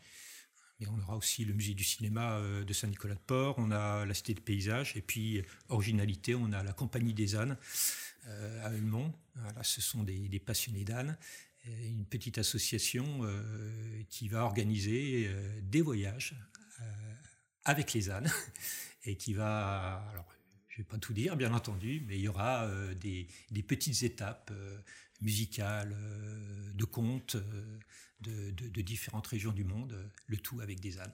Mais on aura aussi le musée du cinéma euh, de Saint-Nicolas-de-Port, on a la Cité des Paysages, et puis, originalité, on a la Compagnie des ânes euh, à Heulemont. Là, ce sont des, des passionnés d'ânes, une petite association euh, qui va organiser euh, des voyages euh, avec les ânes, et qui va... Alors, je ne vais pas tout dire, bien entendu, mais il y aura euh, des, des petites étapes euh, musicales, euh, de contes, euh, de, de, de différentes régions du monde, euh, le tout avec des ânes.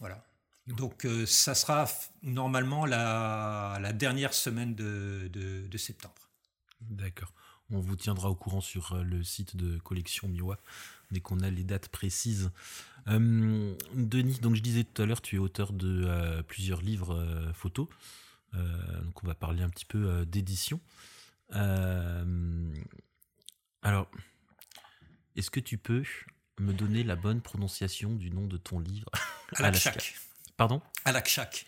Voilà. Donc, euh, ça sera f- normalement la, la dernière semaine de, de, de septembre. D'accord. On vous tiendra au courant sur le site de Collection Miwa dès qu'on a les dates précises. Euh, Denis, donc je disais tout à l'heure, tu es auteur de euh, plusieurs livres euh, photos. Euh, donc on va parler un petit peu euh, d'édition. Euh, alors, est-ce que tu peux me donner la bonne prononciation du nom de ton livre? Alaska. Pardon? Alakhak.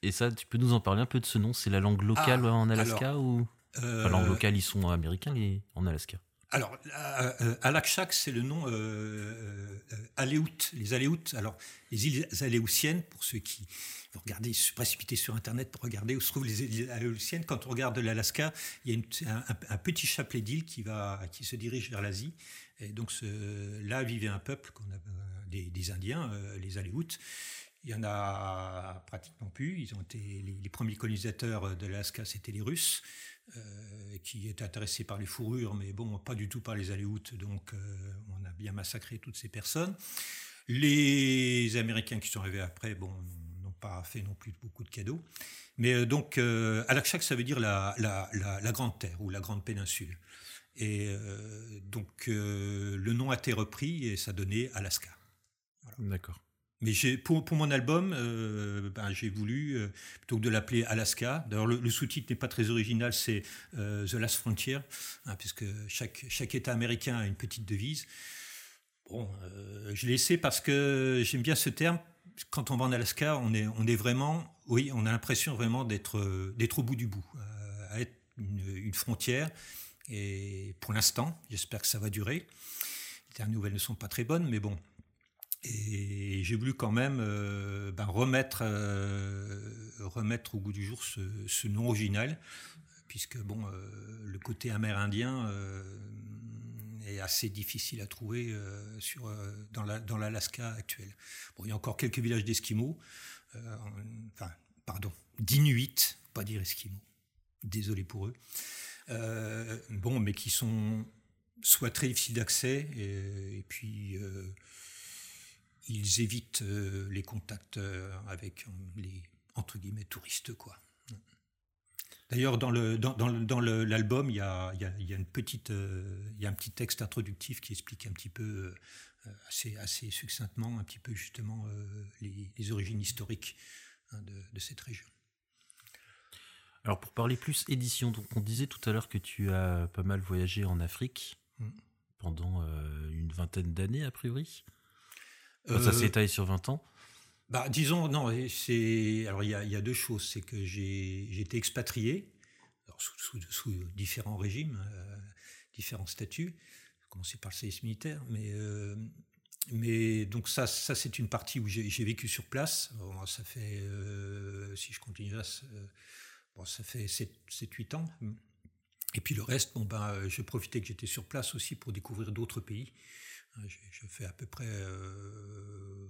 Et ça, tu peux nous en parler un peu de ce nom? C'est la langue locale ah, en Alaska alors, ou euh, enfin, langue locale, ils sont américains les... en Alaska. Alors, euh, Alakhak, c'est le nom euh, euh, Aléoutes, les Aléoutes, alors les îles Aléoutiennes, pour ceux qui vont regarder, se précipiter sur Internet pour regarder où se trouvent les îles Aléoutiennes. Quand on regarde l'Alaska, il y a une, un, un petit chapelet d'îles qui, va, qui se dirige vers l'Asie. Et donc ce, là vivait un peuple, qu'on a, des, des Indiens, euh, les Aléoutes. Il n'y en a pratiquement plus. Ils ont été, les, les premiers colonisateurs de l'Alaska, c'était les Russes. Euh, qui est intéressé par les fourrures, mais bon, pas du tout par les Aléoutes, donc euh, on a bien massacré toutes ces personnes. Les Américains qui sont arrivés après, bon, n'ont pas fait non plus beaucoup de cadeaux. Mais euh, donc, euh, Alakhak, ça veut dire la, la, la, la Grande Terre ou la Grande Péninsule. Et euh, donc, euh, le nom a été repris et ça donnait Alaska. Voilà. D'accord. Mais j'ai, pour, pour mon album, euh, ben j'ai voulu, euh, plutôt que de l'appeler Alaska, d'ailleurs le, le sous-titre n'est pas très original, c'est euh, « The Last Frontier hein, », puisque chaque, chaque État américain a une petite devise. Bon, euh, je l'ai laissé parce que j'aime bien ce terme. Quand on va en Alaska, on est, on est vraiment, oui, on a l'impression vraiment d'être, d'être au bout du bout, euh, à être une, une frontière. Et pour l'instant, j'espère que ça va durer. Les dernières nouvelles ne sont pas très bonnes, mais bon. Et j'ai voulu quand même euh, ben remettre, euh, remettre au goût du jour ce, ce nom original, puisque bon, euh, le côté amérindien euh, est assez difficile à trouver euh, sur, euh, dans, la, dans l'Alaska actuelle. Bon, il y a encore quelques villages d'Esquimaux, euh, enfin, pardon, d'Inuits, pas dire Esquimaux, désolé pour eux, euh, bon, mais qui sont soit très difficiles d'accès, et, et puis... Euh, ils évitent euh, les contacts euh, avec les, entre guillemets, touristes, quoi. D'ailleurs, dans le dans, dans, dans l'album, il y a il y a, il y a une petite euh, il y a un petit texte introductif qui explique un petit peu euh, assez assez succinctement un petit peu justement euh, les, les origines historiques hein, de, de cette région. Alors pour parler plus édition, donc on disait tout à l'heure que tu as pas mal voyagé en Afrique mmh. pendant euh, une vingtaine d'années a priori. Enfin, euh... Ça s'étale sur vingt ans. Bah, disons, non, c'est. Alors, il y a, y a deux choses. C'est que j'ai, j'ai été expatrié, alors sous, sous, sous différents régimes, euh, différents statuts. J'ai commencé par le service militaire. Mais, euh, mais donc, ça, ça, c'est une partie où j'ai, j'ai vécu sur place. Bon, ça fait, euh, si je continue là, euh, bon, ça fait sept huit ans. Et puis, le reste, bon, ben, je profitais que j'étais sur place aussi pour découvrir d'autres pays. Je, je fais à peu près. Euh,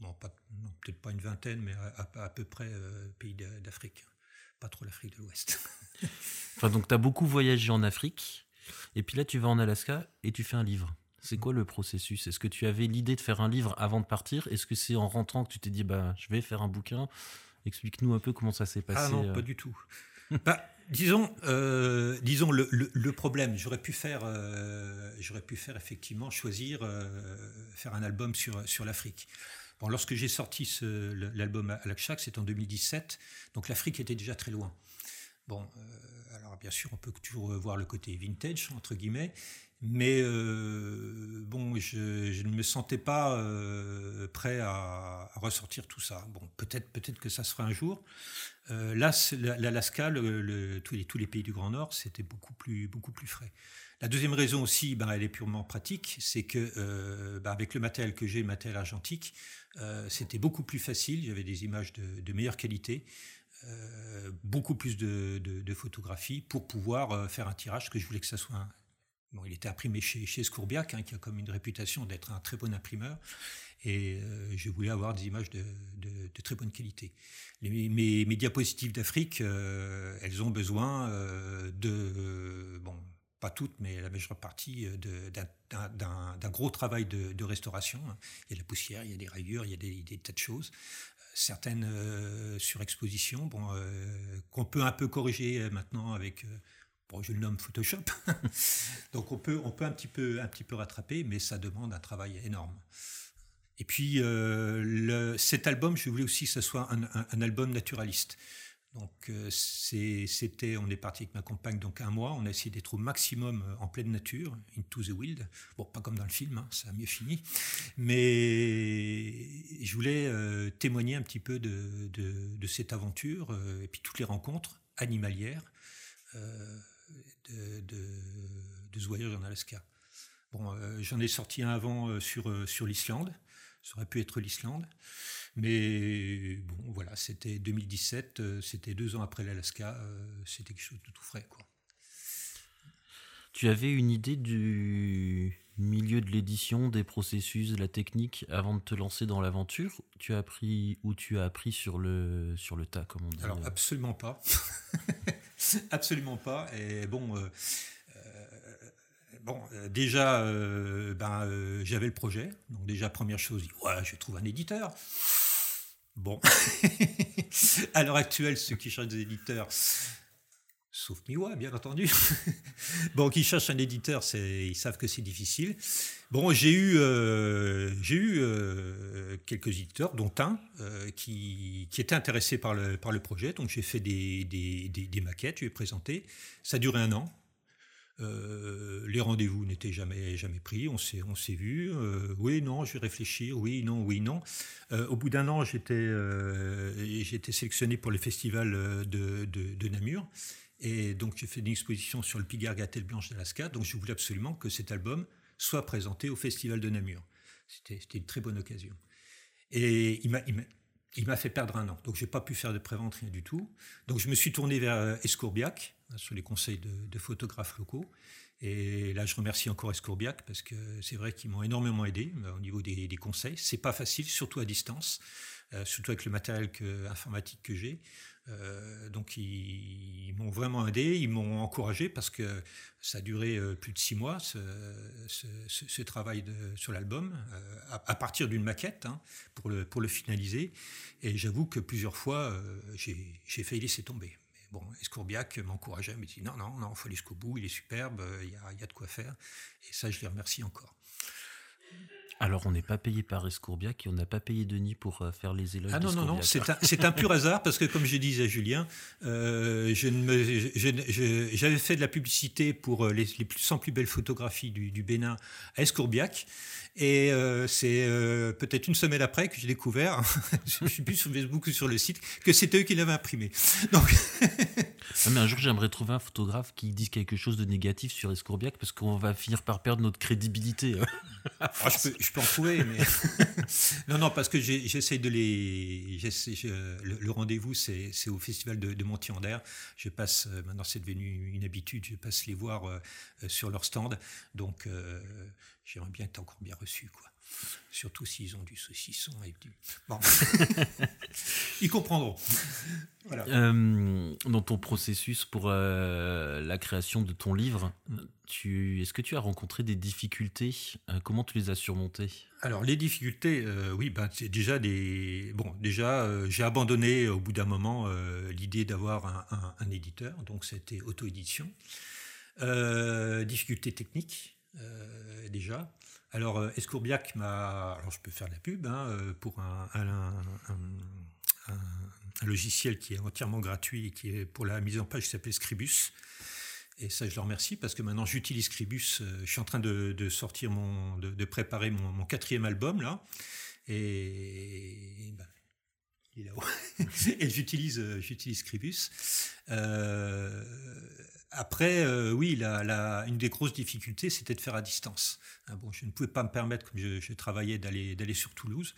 Non, pas, non, peut-être pas une vingtaine, mais à, à, à peu près euh, pays d'Afrique. Pas trop l'Afrique de l'Ouest. Enfin, donc, tu as beaucoup voyagé en Afrique. Et puis là, tu vas en Alaska et tu fais un livre. C'est mmh. quoi le processus ? Est-ce que tu avais l'idée de faire un livre avant de partir ? Est-ce que c'est en rentrant que tu t'es dit, bah, je vais faire un bouquin ? Explique-nous un peu comment ça s'est passé. Ah non, euh... pas du tout. bah, disons euh, disons le, le, le problème. J'aurais pu faire, euh, j'aurais pu faire effectivement, choisir, euh, faire un album sur, sur l'Afrique. Bon, lorsque j'ai sorti ce, l'album Alaskhak, c'est en deux mille dix-sept, donc l'Afrique était déjà très loin. Bon, euh, alors bien sûr, on peut toujours voir le côté vintage, entre guillemets, mais euh, bon, je, je ne me sentais pas euh, prêt à, à ressortir tout ça. Bon, peut-être, peut-être que ça se fera un jour. Euh, là, l'Alaska, le, le, tous, les, tous les pays du Grand Nord, c'était beaucoup plus, beaucoup plus frais. La deuxième raison aussi, ben, elle est purement pratique, c'est que euh, ben, avec le matériel que j'ai, le matériel argentique, euh, c'était beaucoup plus facile. J'avais des images de, de meilleure qualité, euh, beaucoup plus de, de, de photographies pour pouvoir euh, faire un tirage que je voulais que ça soit. Un... Bon, il était imprimé chez, chez Escourbiac, hein, qui a comme une réputation d'être un très bon imprimeur, et euh, je voulais avoir des images de, de, de très bonne qualité. Les, mes, mes diapositives d'Afrique, euh, elles ont besoin euh, de euh, bon. Pas toutes, mais la majeure partie de, d'un, d'un, d'un gros travail de, de restauration. Il y a de la poussière, il y a des rayures, il y a des, des tas de choses. Certaines euh, surexpositions, bon, euh, qu'on peut un peu corriger maintenant avec, euh, bon, je le nomme Photoshop. Donc on peut, on peut un petit peu, un petit peu rattraper, mais ça demande un travail énorme. Et puis euh, le, cet album, je voulais aussi que ce soit un, un, un album naturaliste. Donc, c'est, c'était, on est parti avec ma compagne, donc un mois, on a essayé d'être au maximum en pleine nature, into the wild. Bon, pas comme dans le film, hein, ça a mieux fini. Mais je voulais euh, témoigner un petit peu de, de, de cette aventure, euh, et puis toutes les rencontres animalières euh, de, de, de ce voyage en Alaska. Bon, euh, j'en ai sorti un avant euh, sur, euh, sur l'Islande. Ça aurait pu être l'Islande. Mais bon, voilà, c'était deux mille dix-sept, c'était deux ans après l'Alaska, c'était quelque chose de tout frais, quoi. Tu avais une idée du milieu de l'édition, des processus, de la technique, avant de te lancer dans l'aventure ? Tu as appris, ou tu as appris sur le, sur le tas, comme on dit ? Alors, absolument pas. absolument pas. Et bon... Euh, euh, Bon, euh, déjà, euh, ben, euh, j'avais le projet. Donc déjà, première chose, ouais, je trouve un éditeur. Bon, à l'heure actuelle, ceux qui cherchent des éditeurs, sauf Miwa, bien entendu. Bon, qui cherchent un éditeur, c'est, ils savent que c'est difficile. Bon, j'ai eu, euh, j'ai eu euh, quelques éditeurs, dont un euh, qui, qui était intéressé par le, par le projet. Donc j'ai fait des, des, des, des maquettes, je les ai présentées. Ça a duré un an. Euh, les rendez-vous n'étaient jamais, jamais pris, on s'est, on s'est vu, euh, oui, non, je vais réfléchir, oui, non, oui, non. Euh, au bout d'un an, j'étais, euh, j'étais sélectionné pour le festival de, de, de Namur, et donc j'ai fait une exposition sur le Pigar Gatelle Blanche d'Alaska, donc je voulais absolument que cet album soit présenté au festival de Namur. C'était, c'était une très bonne occasion. Et il m'a... Il m'a Il m'a fait perdre un an, donc je n'ai pas pu faire de prévente, rien du tout. Donc je me suis tourné vers Escourbiac, sur les conseils de, de photographes locaux. Et là, je remercie encore Escourbiac, parce que c'est vrai qu'ils m'ont énormément aidé au niveau des, des conseils. Ce n'est pas facile, surtout à distance, euh, surtout avec le matériel que, informatique que j'ai. Euh, donc ils, ils m'ont vraiment aidé, ils m'ont encouragé, parce que ça a duré plus de six mois, ce, ce, ce, ce travail de, sur l'album, euh, à, à partir d'une maquette, hein, pour, le, pour le finaliser. Et j'avoue que plusieurs fois, euh, j'ai, j'ai failli laisser tomber. Mais Bon, Escourbiac m'encourageait, me dit non, non, non, il faut aller jusqu'au bout, il est superbe, il y a, il y a de quoi faire. Et ça, je les remercie encore. Alors, on n'est pas payé par Escourbiac et on n'a pas payé Denis pour faire les éloges. Ah non, non, non, c'est un, c'est un pur hasard parce que, comme je disais à Julien, euh, je ne me, je, je, j'avais fait de la publicité pour les, les plus, cent plus belles photographies du, du Bénin à Escourbiac. Et euh, c'est euh, peut-être une semaine après que j'ai découvert, je ne suis plus sur Facebook ou sur le site, que c'était eux qui l'avaient imprimé. Donc... Ah mais un jour, j'aimerais trouver un photographe qui dise quelque chose de négatif sur Escourbiac parce qu'on va finir par perdre notre crédibilité. Ah, je, peux, je peux en trouver, mais... non, non, parce que j'ai, j'essaie de les... J'essaie, je, le, le rendez-vous, c'est, c'est au festival de, de Montier-en-Der. Je passe, maintenant c'est devenu une habitude, je passe les voir euh, sur leur stand. Donc... Euh, j'aimerais bien que tu aies encore bien reçu, quoi. Surtout s'ils ont du saucisson. Et du... Bon. Ils comprendront. Voilà. Euh, dans ton processus pour euh, la création de ton livre, tu, est-ce que tu as rencontré des difficultés ? Comment tu les as surmontées ? Alors, les difficultés, euh, oui, ben, c'est déjà des... Bon, déjà, euh, j'ai abandonné au bout d'un moment euh, l'idée d'avoir un, un, un éditeur. Donc, c'était auto-édition. Euh, difficultés techniques. Euh, déjà. Alors, euh, Escourbiac m'a... Alors, je peux faire de la pub hein, euh, pour un, un, un, un, un logiciel qui est entièrement gratuit et qui est pour la mise en page qui s'appelle Scribus. Et ça, je le remercie parce que maintenant, j'utilise Scribus. Euh, je suis en train de, de sortir mon... de, de préparer mon, mon quatrième album, là. Et... et ben, il est là-haut. Et j'utilise, euh, j'utilise Scribus. Euh... Après, euh, oui, la, la, une des grosses difficultés, c'était de faire à distance. Ah bon, je ne pouvais pas me permettre, comme je, je travaillais, d'aller, d'aller sur Toulouse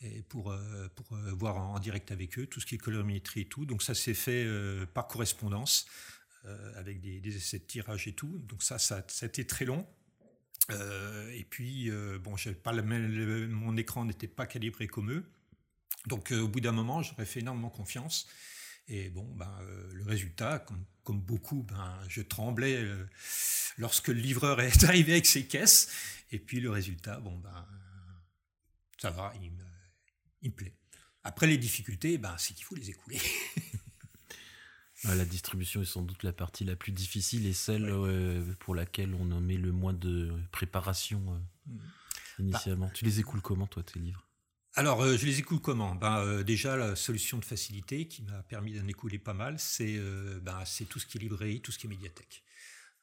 et pour, euh, pour euh, voir en, en direct avec eux, tout ce qui est colorimétrie et tout. Donc ça s'est fait euh, par correspondance, euh, avec des, des essais de tirage et tout. Donc ça, ça, ça a été très long. Euh, et puis, euh, bon, j'avais pas la, le, mon écran n'était pas calibré comme eux. Donc euh, au bout d'un moment, j'aurais fait énormément confiance. Et bon, ben, euh, le résultat, comme, comme beaucoup, ben, je tremblais euh, lorsque le livreur est arrivé avec ses caisses. Et puis le résultat, bon, ben, ça va, il me, il me plaît. Après, les difficultés, ben, c'est qu'il faut les écouler. La distribution est sans doute la partie la plus difficile et celle ouais. euh, pour laquelle on met le moins de préparation euh, mmh. initialement. Bah, tu les écoules comment, toi, tes livres ? Alors, euh, je les écoule comment ? Ben, euh, déjà, la solution de facilité qui m'a permis d'en écouler pas mal, c'est, euh, ben, c'est tout ce qui est librairie, tout ce qui est médiathèque.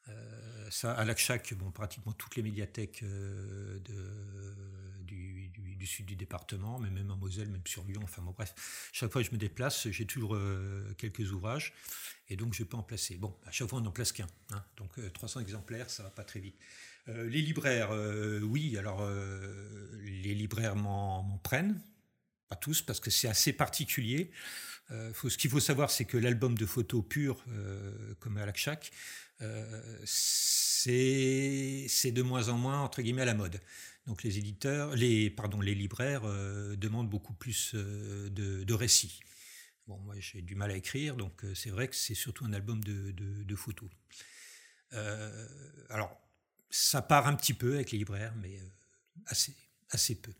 Euh, ça, à Alaskhak, bon, pratiquement toutes les médiathèques euh, de, du, du, du sud du département, mais même en Moselle, même sur Lyon, enfin bon, bref. Chaque fois que je me déplace, j'ai toujours euh, quelques ouvrages et donc je peux en placer. Bon, à chaque fois, on n'en place qu'un, hein, donc euh, trois cents exemplaires, ça va pas très vite. Euh, les libraires, euh, oui, alors euh, les libraires m'en, m'en prennent, pas tous, parce que c'est assez particulier. Euh, faut, ce qu'il faut savoir, c'est que l'album de photos pur, euh, comme à Alaskhak, euh, c'est, c'est de moins en moins, entre guillemets, à la mode. Donc les éditeurs, les, pardon, les libraires euh, demandent beaucoup plus euh, de, de récits. Bon, moi, j'ai du mal à écrire, donc euh, c'est vrai que c'est surtout un album de, de, de photos. Euh, alors, ça part un petit peu avec les libraires, mais assez, assez peu.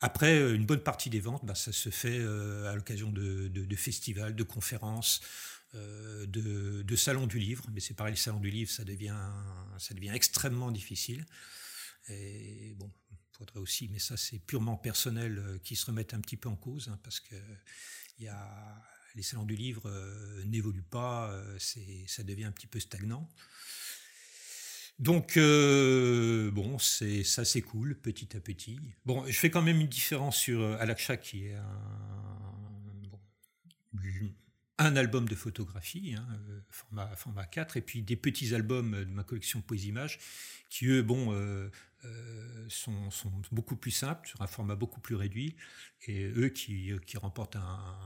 Après, une bonne partie des ventes, ben, ça se fait euh, à l'occasion de, de, de festivals, de conférences, euh, de, de salons du livre. Mais c'est pareil, le salon du livre, ça devient, ça devient extrêmement difficile. Et bon, il faudrait aussi, mais ça c'est purement personnel, euh, qu'ils se remettent un petit peu en cause, hein, parce que y a, les salons du livre euh, n'évoluent pas, euh, c'est, ça devient un petit peu stagnant. Donc, euh, bon, c'est, ça s'écoule petit à petit. Bon, je fais quand même une différence sur euh, Alaskhak, qui est un, bon, un album de photographie, hein, format, format quatre, et puis des petits albums de ma collection Poésie-Images, qui eux, bon, euh, euh, sont, sont beaucoup plus simples, sur un format beaucoup plus réduit, et eux qui, qui remportent un,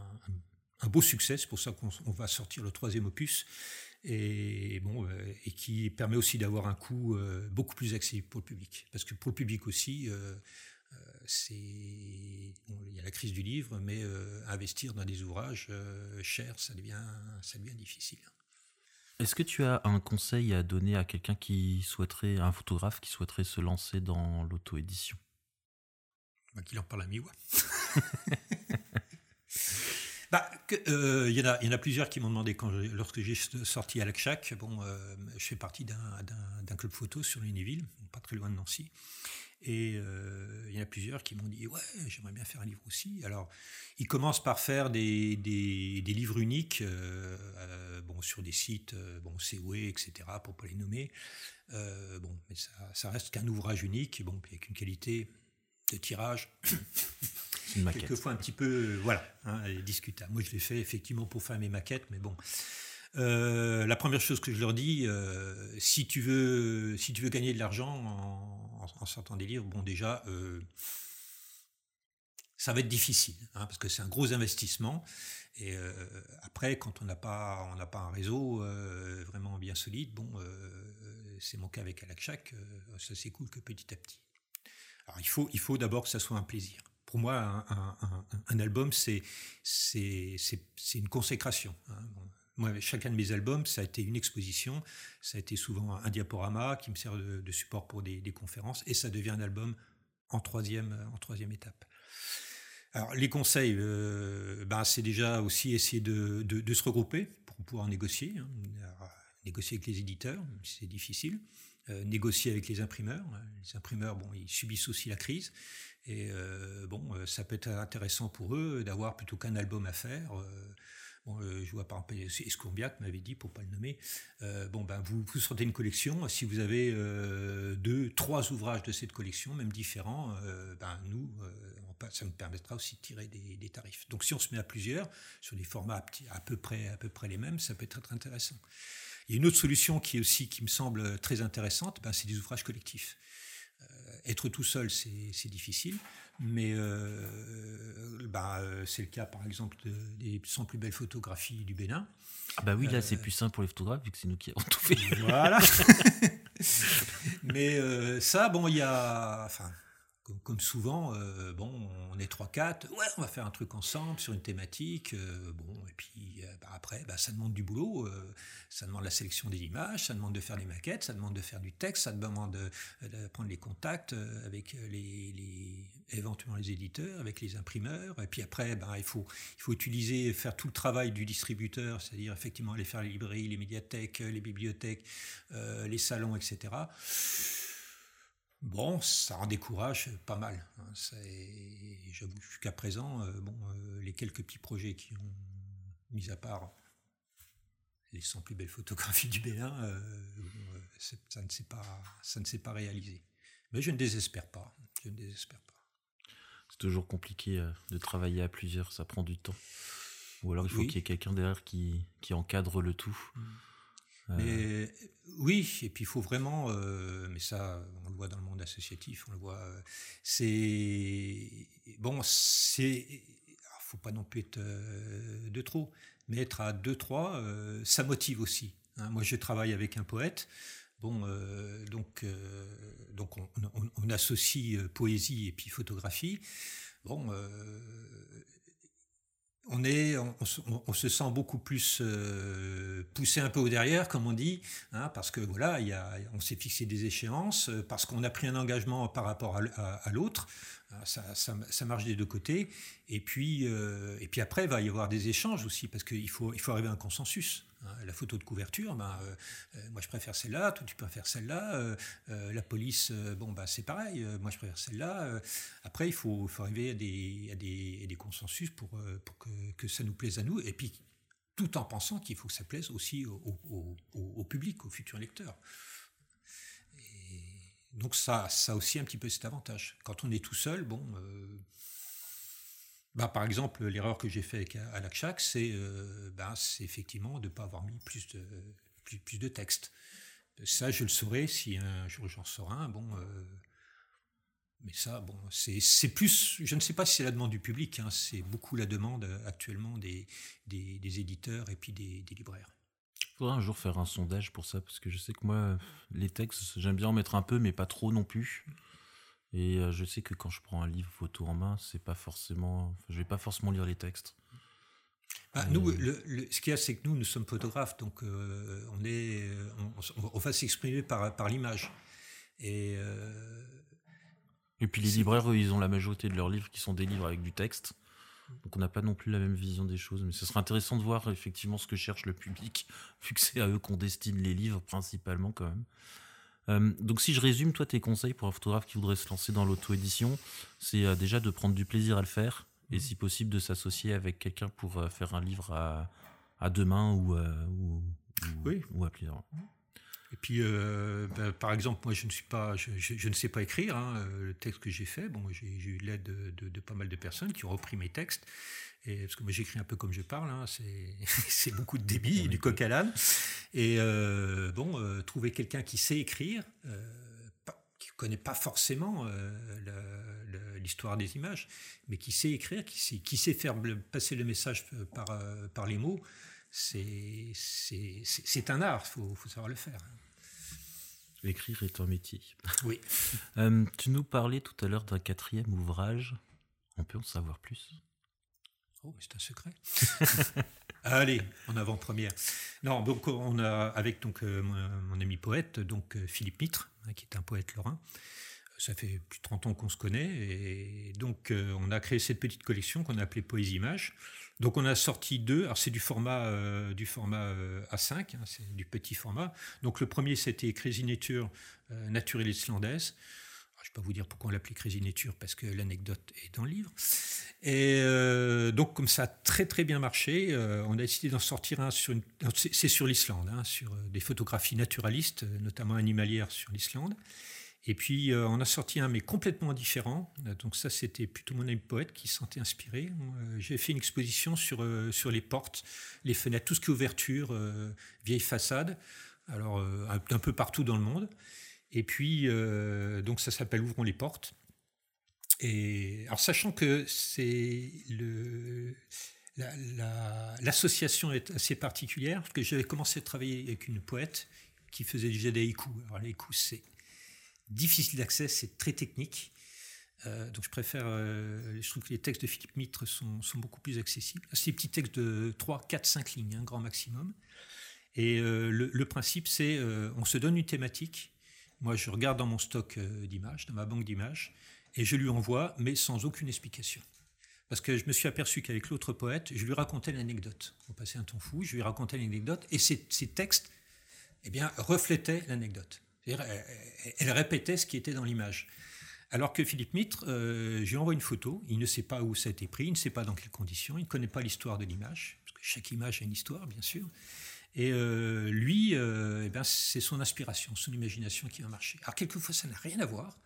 un beau succès, c'est pour ça qu'on on va sortir le troisième opus. Et, bon, et qui permet aussi d'avoir un coût beaucoup plus accessible pour le public. Parce que pour le public aussi, euh, c'est, bon, il y a la crise du livre, mais euh, investir dans des ouvrages euh, chers, ça devient, ça devient difficile. Est-ce que tu as un conseil à donner à quelqu'un qui souhaiterait, à un photographe qui souhaiterait se lancer dans l'auto-édition ? Bah, qu'il en parle à Miwa. Bah, euh, y en a, y en a plusieurs qui m'ont demandé quand je, lorsque j'ai sorti Alakshak. Bon, euh, je fais partie d'un, d'un, d'un club photo sur Lunéville, pas très loin de Nancy. Et il euh, y en a plusieurs qui m'ont dit « Ouais, j'aimerais bien faire un livre aussi ». Alors, ils commencent par faire des, des, des livres uniques euh, euh, bon, sur des sites, euh, bon, Sewe, et cetera, pour ne pas les nommer. Euh, bon, mais ça, ça reste qu'un ouvrage unique, bon, puis avec une qualité de tirage, une maquette. Quelquefois un petit peu, euh, voilà, hein, discutable. Moi, je l'ai fait effectivement pour faire mes maquettes, mais bon... Euh, la première chose que je leur dis, euh, si tu veux, si tu veux gagner de l'argent en, en, en sortant des livres, bon déjà, euh, ça va être difficile, hein, parce que c'est un gros investissement. Et euh, après, quand on n'a pas, on n'a pas un réseau euh, vraiment bien solide, bon, euh, c'est mon cas avec Alakshak, euh, ça s'écoule que petit à petit. Alors il faut, il faut d'abord que ça soit un plaisir. Pour moi, un, un, un, un album, c'est, c'est, c'est, c'est une consécration. Hein, bon. Moi, chacun de mes albums, ça a été une exposition, ça a été souvent un diaporama qui me sert de, de support pour des, des conférences, et ça devient un album en troisième, en troisième étape. Alors, les conseils, euh, ben, c'est déjà aussi essayer de, de, de se regrouper pour pouvoir négocier. Hein. Alors, négocier avec les éditeurs, c'est difficile. Euh, négocier avec les imprimeurs. Les imprimeurs, bon, ils subissent aussi la crise. Et euh, bon, ça peut être intéressant pour eux d'avoir plutôt qu'un album à faire. Euh, Je vois par exemple Escourbiac m'avait dit, pour ne pas le nommer, euh, bon ben vous, vous sortez une collection, si vous avez euh, deux, trois ouvrages de cette collection, même différents, euh, ben nous, euh, on, ça nous permettra aussi de tirer des, des tarifs. Donc si on se met à plusieurs, sur des formats à, petit, à, peu près, à peu près les mêmes, ça peut être intéressant. Il y a une autre solution qui, est aussi, qui me semble très intéressante, ben, c'est des ouvrages collectifs. Être tout seul, c'est, c'est difficile, mais euh, bah, c'est le cas, par exemple, de, des cent plus belles photographies du Bénin. Ah bah oui, là, euh, c'est plus simple pour les photographes, vu que c'est nous qui avons tout fait. Voilà. Mais euh, ça, bon, il y a... Enfin, comme, comme souvent, euh, bon, on est trois quatre, ouais, on va faire un truc ensemble sur une thématique, euh, bon, et puis euh, bah, après, bah, ça demande du boulot, euh, ça demande la sélection des images, ça demande de faire des maquettes, ça demande de faire du texte, ça demande de, de prendre les contacts avec les, les, éventuellement les éditeurs, avec les imprimeurs, et puis après, bah, il faut, il faut utiliser, faire tout le travail du distributeur, c'est-à-dire effectivement aller faire les librairies, les médiathèques, les bibliothèques, euh, les salons, et cetera. Bon, ça en décourage pas mal. C'est, j'avoue, jusqu'à présent, euh, bon, euh, les quelques petits projets qui ont, mis à part les cent plus belles photographies du Bénin, euh, c'est, ça ne s'est pas, ça ne s'est pas réalisé. Mais je ne désespère pas. Je ne désespère pas. C'est toujours compliqué de travailler à plusieurs, ça prend du temps. Ou alors il faut oui. qu'il y ait quelqu'un derrière qui, qui encadre le tout. Mmh. Mais oui, et puis il faut vraiment, euh, mais ça, on le voit dans le monde associatif, on le voit, euh, c'est, bon, c'est, alors, faut pas non plus être euh, de trop, mais être à deux, trois, euh, ça motive aussi. Hein. Moi, je travaille avec un poète, bon, euh, donc, euh, donc on, on, on associe poésie et puis photographie, bon, euh, On, est, on, on, on se sent beaucoup plus euh, poussé un peu au derrière, comme on dit, hein, parce que voilà, y a, on s'est fixé des échéances, parce qu'on a pris un engagement par rapport à, à, à l'autre. Ça, ça, ça marche des deux côtés. Et puis, euh, et puis après, il va y avoir des échanges aussi, parce qu'il faut, il faut arriver à un consensus. La photo de couverture, ben, euh, moi je préfère celle-là, toi tu préfères celle-là, euh, euh, la police, euh, bon, ben, c'est pareil, euh, moi je préfère celle-là. Euh, après, il faut, faut arriver à des, à des, à des consensus pour, euh, pour que, que ça nous plaise à nous, et puis tout en pensant qu'il faut que ça plaise aussi au, au, au, au public, aux futurs lecteurs. Et donc ça, ça aussi un petit peu cet avantage. Quand on est tout seul, bon... Euh, Bah, par exemple, l'erreur que j'ai faite avec Alakshak, c'est, euh, bah, c'est effectivement de ne pas avoir mis plus de, plus, plus de texte. Ça, je le saurais si un jour j'en sors un. Bon, euh, mais ça, bon, c'est, c'est plus... Je ne sais pas si c'est la demande du public. Hein, c'est beaucoup la demande actuellement des, des, des éditeurs et puis des, des libraires. Il faudra un jour faire un sondage pour ça, parce que je sais que moi, les textes, j'aime bien en mettre un peu, mais pas trop non plus. Et je sais que quand je prends un livre photo en main, c'est pas forcément, enfin, je vais pas forcément lire les textes. Bah, euh... Nous, le, le, ce qu'il y a, c'est que nous, nous sommes photographes, donc euh, on est, on, on va s'exprimer par par l'image. Et euh... et puis les libraires, eux, ils ont la majorité de leurs livres qui sont des livres avec du texte. Donc on n'a pas non plus la même vision des choses, mais ce serait intéressant de voir effectivement ce que cherche le public, vu que c'est à eux qu'on destine les livres principalement quand même. Euh, donc si je résume, toi tes conseils pour un photographe qui voudrait se lancer dans l'auto-édition, c'est euh, déjà de prendre du plaisir à le faire, et si possible de s'associer avec quelqu'un pour euh, faire un livre à, à deux mains ou, euh, ou, ou, oui. ou à plusieurs. Et puis, euh, ben, par exemple, moi, je ne suis pas, je, je, je ne sais pas écrire. Hein, le texte que j'ai fait, bon, j'ai, j'ai eu l'aide de, de, de pas mal de personnes qui ont repris mes textes. Et, parce que moi, j'écris un peu comme je parle. Hein, c'est, c'est beaucoup de débit, du coq à l'âne. Et euh, bon, euh, trouver quelqu'un qui sait écrire, euh, pas, qui connaît pas forcément euh, la, la, l'histoire des images, mais qui sait écrire, qui sait, qui sait faire passer le message par, par les mots. C'est, c'est, c'est, c'est un art, il faut, faut savoir le faire. Écrire est un métier. Oui. euh, tu nous parlais tout à l'heure d'un quatrième ouvrage. On peut en savoir plus? Oh, mais c'est un secret. Allez, en avant-première. Non, donc on a avec donc euh, mon ami poète, donc euh, Philippe Mitre, hein, qui est un poète lorrain. Ça fait plus de trente ans qu'on se connaît, et donc euh, on a créé cette petite collection qu'on a appelée Poésie-Images. Donc on a sorti deux, alors c'est du format, euh, du format euh, A cinq, hein, c'est du petit format. Donc le premier c'était Crazy Nature, euh, nature islandaise. Alors, je ne vais pas vous dire pourquoi on l'appelait Crazy Nature, parce que l'anecdote est dans le livre. Et euh, donc comme ça a très très bien marché, euh, on a décidé d'en sortir un, sur une, c'est, c'est sur l'Islande, hein, sur des photographies naturalistes, notamment animalières sur l'Islande. Et puis, euh, on a sorti un, mais complètement différent. Donc ça, c'était plutôt mon ami poète qui s'en était inspiré. Euh, j'ai fait une exposition sur, euh, sur les portes, les fenêtres, tout ce qui est ouverture, euh, vieilles façades, alors euh, un, un peu partout dans le monde. Et puis, euh, donc ça s'appelle « Ouvrons les portes ». Et alors, sachant que c'est le... La, la, l'association est assez particulière, parce que j'avais commencé à travailler avec une poète qui faisait déjà des haïkus. Alors les haïkus, c'est... difficile d'accès, c'est très technique. Euh, donc je préfère, euh, je trouve que les textes de Philippe Mitre sont, sont beaucoup plus accessibles. C'est des petits textes de trois, quatre, cinq lignes, hein, grand maximum. Et euh, le, le principe, c'est euh, on se donne une thématique. Moi, je regarde dans mon stock euh, d'images, dans ma banque d'images, et je lui envoie, mais sans aucune explication. Parce que je me suis aperçu qu'avec l'autre poète, je lui racontais l'anecdote. On passait un temps fou, je lui racontais l'anecdote, et ces, ces textes eh bien, reflétaient l'anecdote. C'est-à-dire, elle répétait ce qui était dans l'image. Alors que Philippe Mitre, euh, je lui envoie une photo, il ne sait pas où ça a été pris, il ne sait pas dans quelles conditions, il ne connaît pas l'histoire de l'image, parce que chaque image a une histoire, bien sûr. Et euh, lui, euh, eh ben, c'est son inspiration, son imagination qui va marcher. Alors quelquefois, ça n'a rien à voir,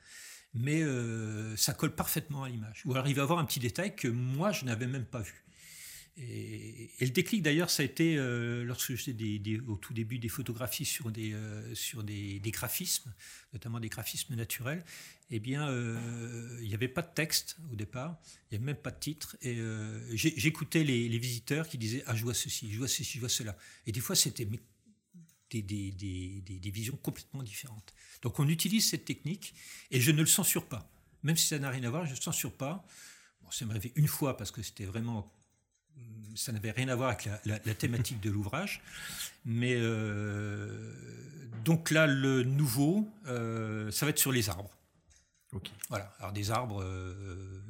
mais euh, ça colle parfaitement à l'image. Ou alors, il va avoir un petit détail que moi, je n'avais même pas vu. Et, et le déclic d'ailleurs, ça a été euh, lorsque j'étais des, des, au tout début des photographies sur des euh, sur des, des graphismes, notamment des graphismes naturels. Eh bien, euh, il n'y avait pas de texte au départ, il n'y avait même pas de titre. Et euh, j'ai, j'écoutais les, les visiteurs qui disaient ah je vois ceci, je vois ceci, je vois cela. Et des fois c'était des des des, des, des visions complètement différentes. Donc on utilise cette technique et je ne le censure pas, même si ça n'a rien à voir, je ne le censure pas. Bon, ça m'est arrivé une fois parce que c'était vraiment ça n'avait rien à voir avec la, la, la thématique de l'ouvrage, mais euh, donc là le nouveau, euh, ça va être sur les arbres. Okay. Voilà, alors des arbres euh,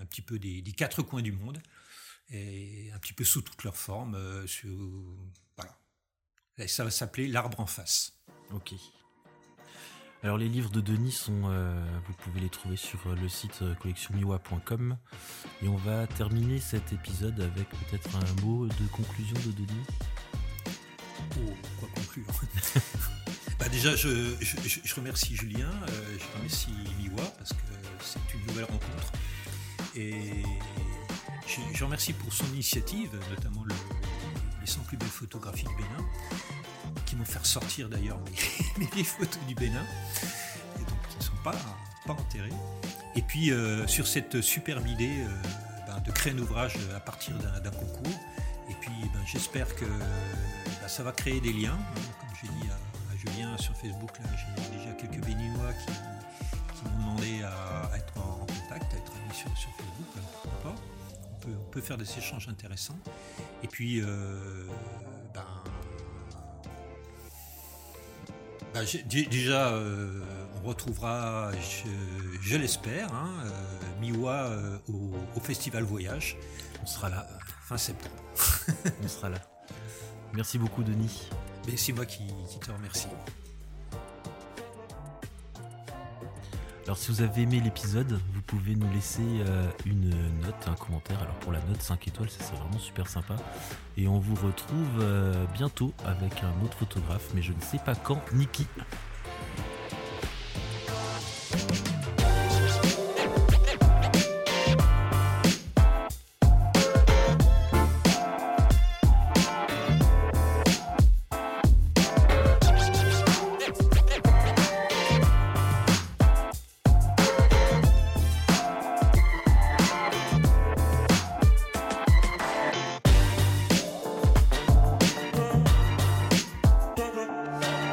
un petit peu des, des quatre coins du monde et un petit peu sous toutes leurs formes. Euh, sous, voilà, là, ça va s'appeler l'arbre en face. Ok. Alors les livres de Denis sont, euh, vous pouvez les trouver sur le site collection miwa point com et on va terminer cet épisode avec peut-être un mot de conclusion de Denis. Oh, quoi conclure? Bah déjà je, je, je remercie Julien, euh, je remercie Miwa parce que c'est une nouvelle rencontre et je, je remercie pour son initiative, notamment le, les cent plus belles photographies du Bénin. Qui m'ont fait ressortir d'ailleurs mes, mes photos du Bénin, et donc qui ne sont pas, pas enterrées. Et puis euh, sur cette superbe idée euh, ben, de créer un ouvrage à partir d'un, d'un concours. Et puis ben, j'espère que ben, ça va créer des liens. Comme j'ai dit à, à Julien sur Facebook, là, j'ai déjà quelques Béninois qui, qui m'ont demandé à, à être en contact, à être amis sur, sur Facebook. Alors pourquoi pas, on peut, on peut faire des échanges intéressants. Et puis euh, ben, Bah, déjà, euh, on retrouvera, je, je l'espère, hein, euh, Miwa euh, au, au Festival Voyage. On sera là euh, fin septembre. On sera là. Merci beaucoup, Denis. Mais c'est moi qui, qui te remercie. Alors si vous avez aimé l'épisode, vous pouvez nous laisser euh, une note, un commentaire. Alors pour la note, cinq étoiles, ça c'est vraiment super sympa. Et on vous retrouve euh, bientôt avec un autre photographe, mais je ne sais pas quand, ni qui. We'll